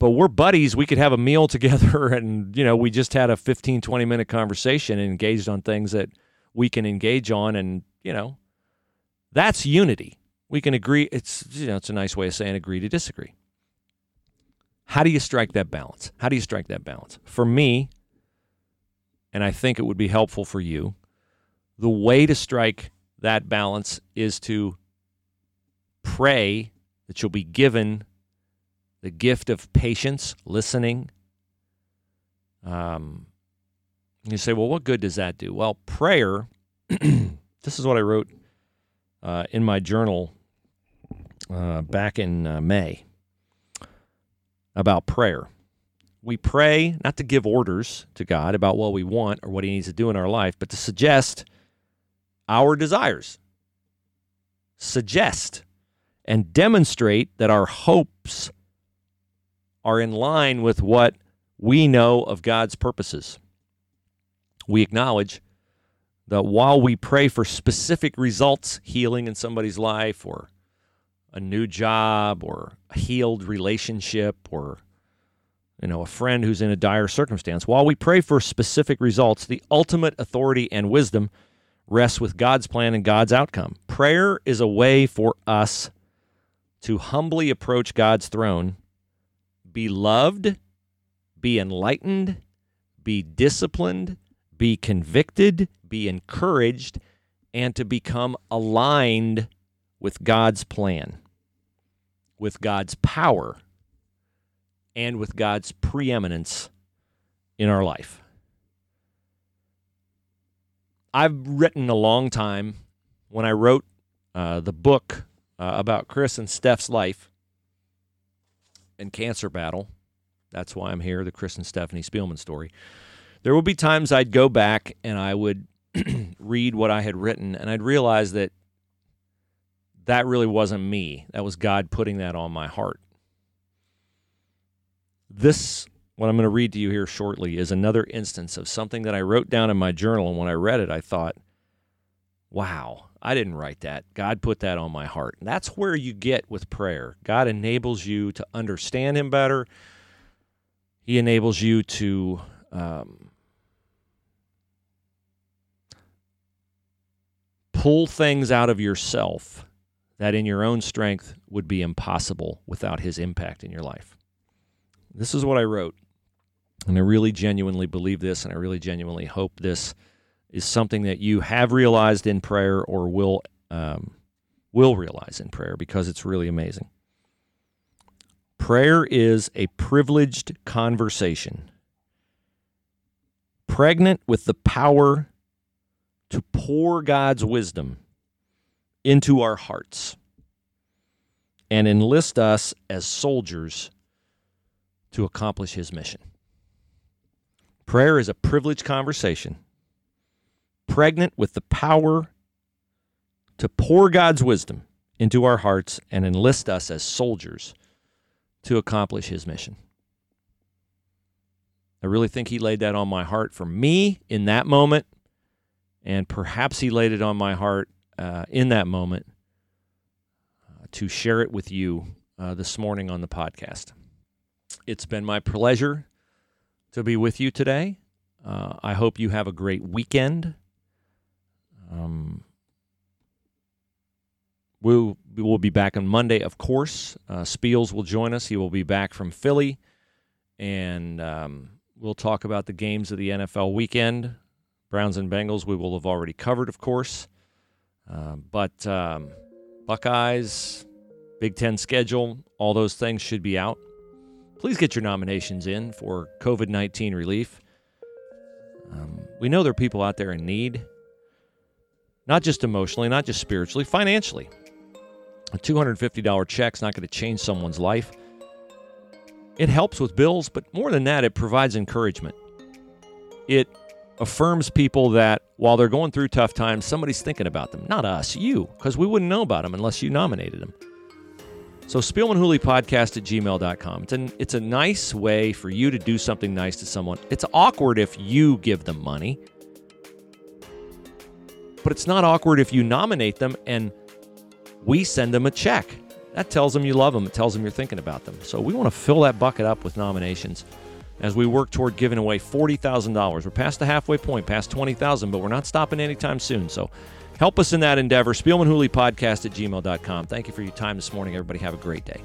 But we're buddies. We could have a meal together and, we just had a 15, 20-minute conversation and engaged on things that we can engage on and, that's unity. We can agree. It's, it's a nice way of saying agree to disagree. How do you strike that balance? For me, and I think it would be helpful for you, the way to strike that balance is to pray that you'll be given the gift of patience, listening. You say, well, what good does that do? Well, prayer, this is what I wrote in my journal back in May about prayer. We pray not to give orders to God about what we want or what he needs to do in our life, but to suggest our desires. Suggest and demonstrate that our hopes are in line with what we know of God's purposes. We acknowledge that while we pray for specific results, healing in somebody's life or a new job or a healed relationship or, a friend who's in a dire circumstance, while we pray for specific results, the ultimate authority and wisdom rests with God's plan and God's outcome. Prayer is a way for us to humbly approach God's throne, be loved, be enlightened, be disciplined, be convicted, be encouraged, and to become aligned with God's plan, with God's power, and with God's preeminence in our life. I've written a long time. When I wrote the book about Chris and Steph's life and cancer battle, that's why I'm here, the Chris and Stephanie Spielman story. There would be times I'd go back and I would read what I had written, and I'd realize that that really wasn't me. That was God putting that on my heart. This, what I'm going to read to you here shortly, is another instance of something that I wrote down in my journal, and when I read it, I thought, wow, I didn't write that. God put that on my heart. And that's where you get with prayer. God enables you to understand him better. He enables you to pull things out of yourself that in your own strength would be impossible without his impact in your life. This is what I wrote, and I really genuinely believe this, and I really genuinely hope this is something that you have realized in prayer or will realize in prayer, because it's really amazing. Prayer is a privileged conversation, pregnant with the power to pour God's wisdom into our hearts and enlist us as soldiers to accomplish his mission. Prayer is a privileged conversation, pregnant with the power to pour God's wisdom into our hearts and enlist us as soldiers to accomplish his mission. I really think he laid that on my heart for me in that moment, and perhaps he laid it on my heart in that moment to share it with you this morning on the podcast. It's been my pleasure to be with you today. I hope you have a great weekend. We will be back on Monday, of course. Spiels will join us. He will be back from Philly, and we'll talk about the games of the NFL weekend. Browns and Bengals we will have already covered, of course. But Buckeyes, Big Ten schedule, all those things should be out. Please get your nominations in for COVID-19 relief. We know there are people out there in need, not just emotionally, not just spiritually, financially. A $250 check's not going to change someone's life. It helps with bills, but more than that, it provides encouragement. It affirms people that while they're going through tough times, somebody's thinking about them. Not us, you, because we wouldn't know about them unless you nominated them. So SpielmanHooleyPodcast@gmail.com. It's a nice way for you to do something nice to someone. It's awkward if you give them money, but it's not awkward if you nominate them and we send them a check. That tells them you love them. It tells them you're thinking about them. So we want to fill that bucket up with nominations as we work toward giving away $40,000. We're past the halfway point, past $20,000, but we're not stopping anytime soon. So help us in that endeavor. SpielmanHooleyPodcast@gmail.com. Thank you for your time this morning, everybody. Have a great day.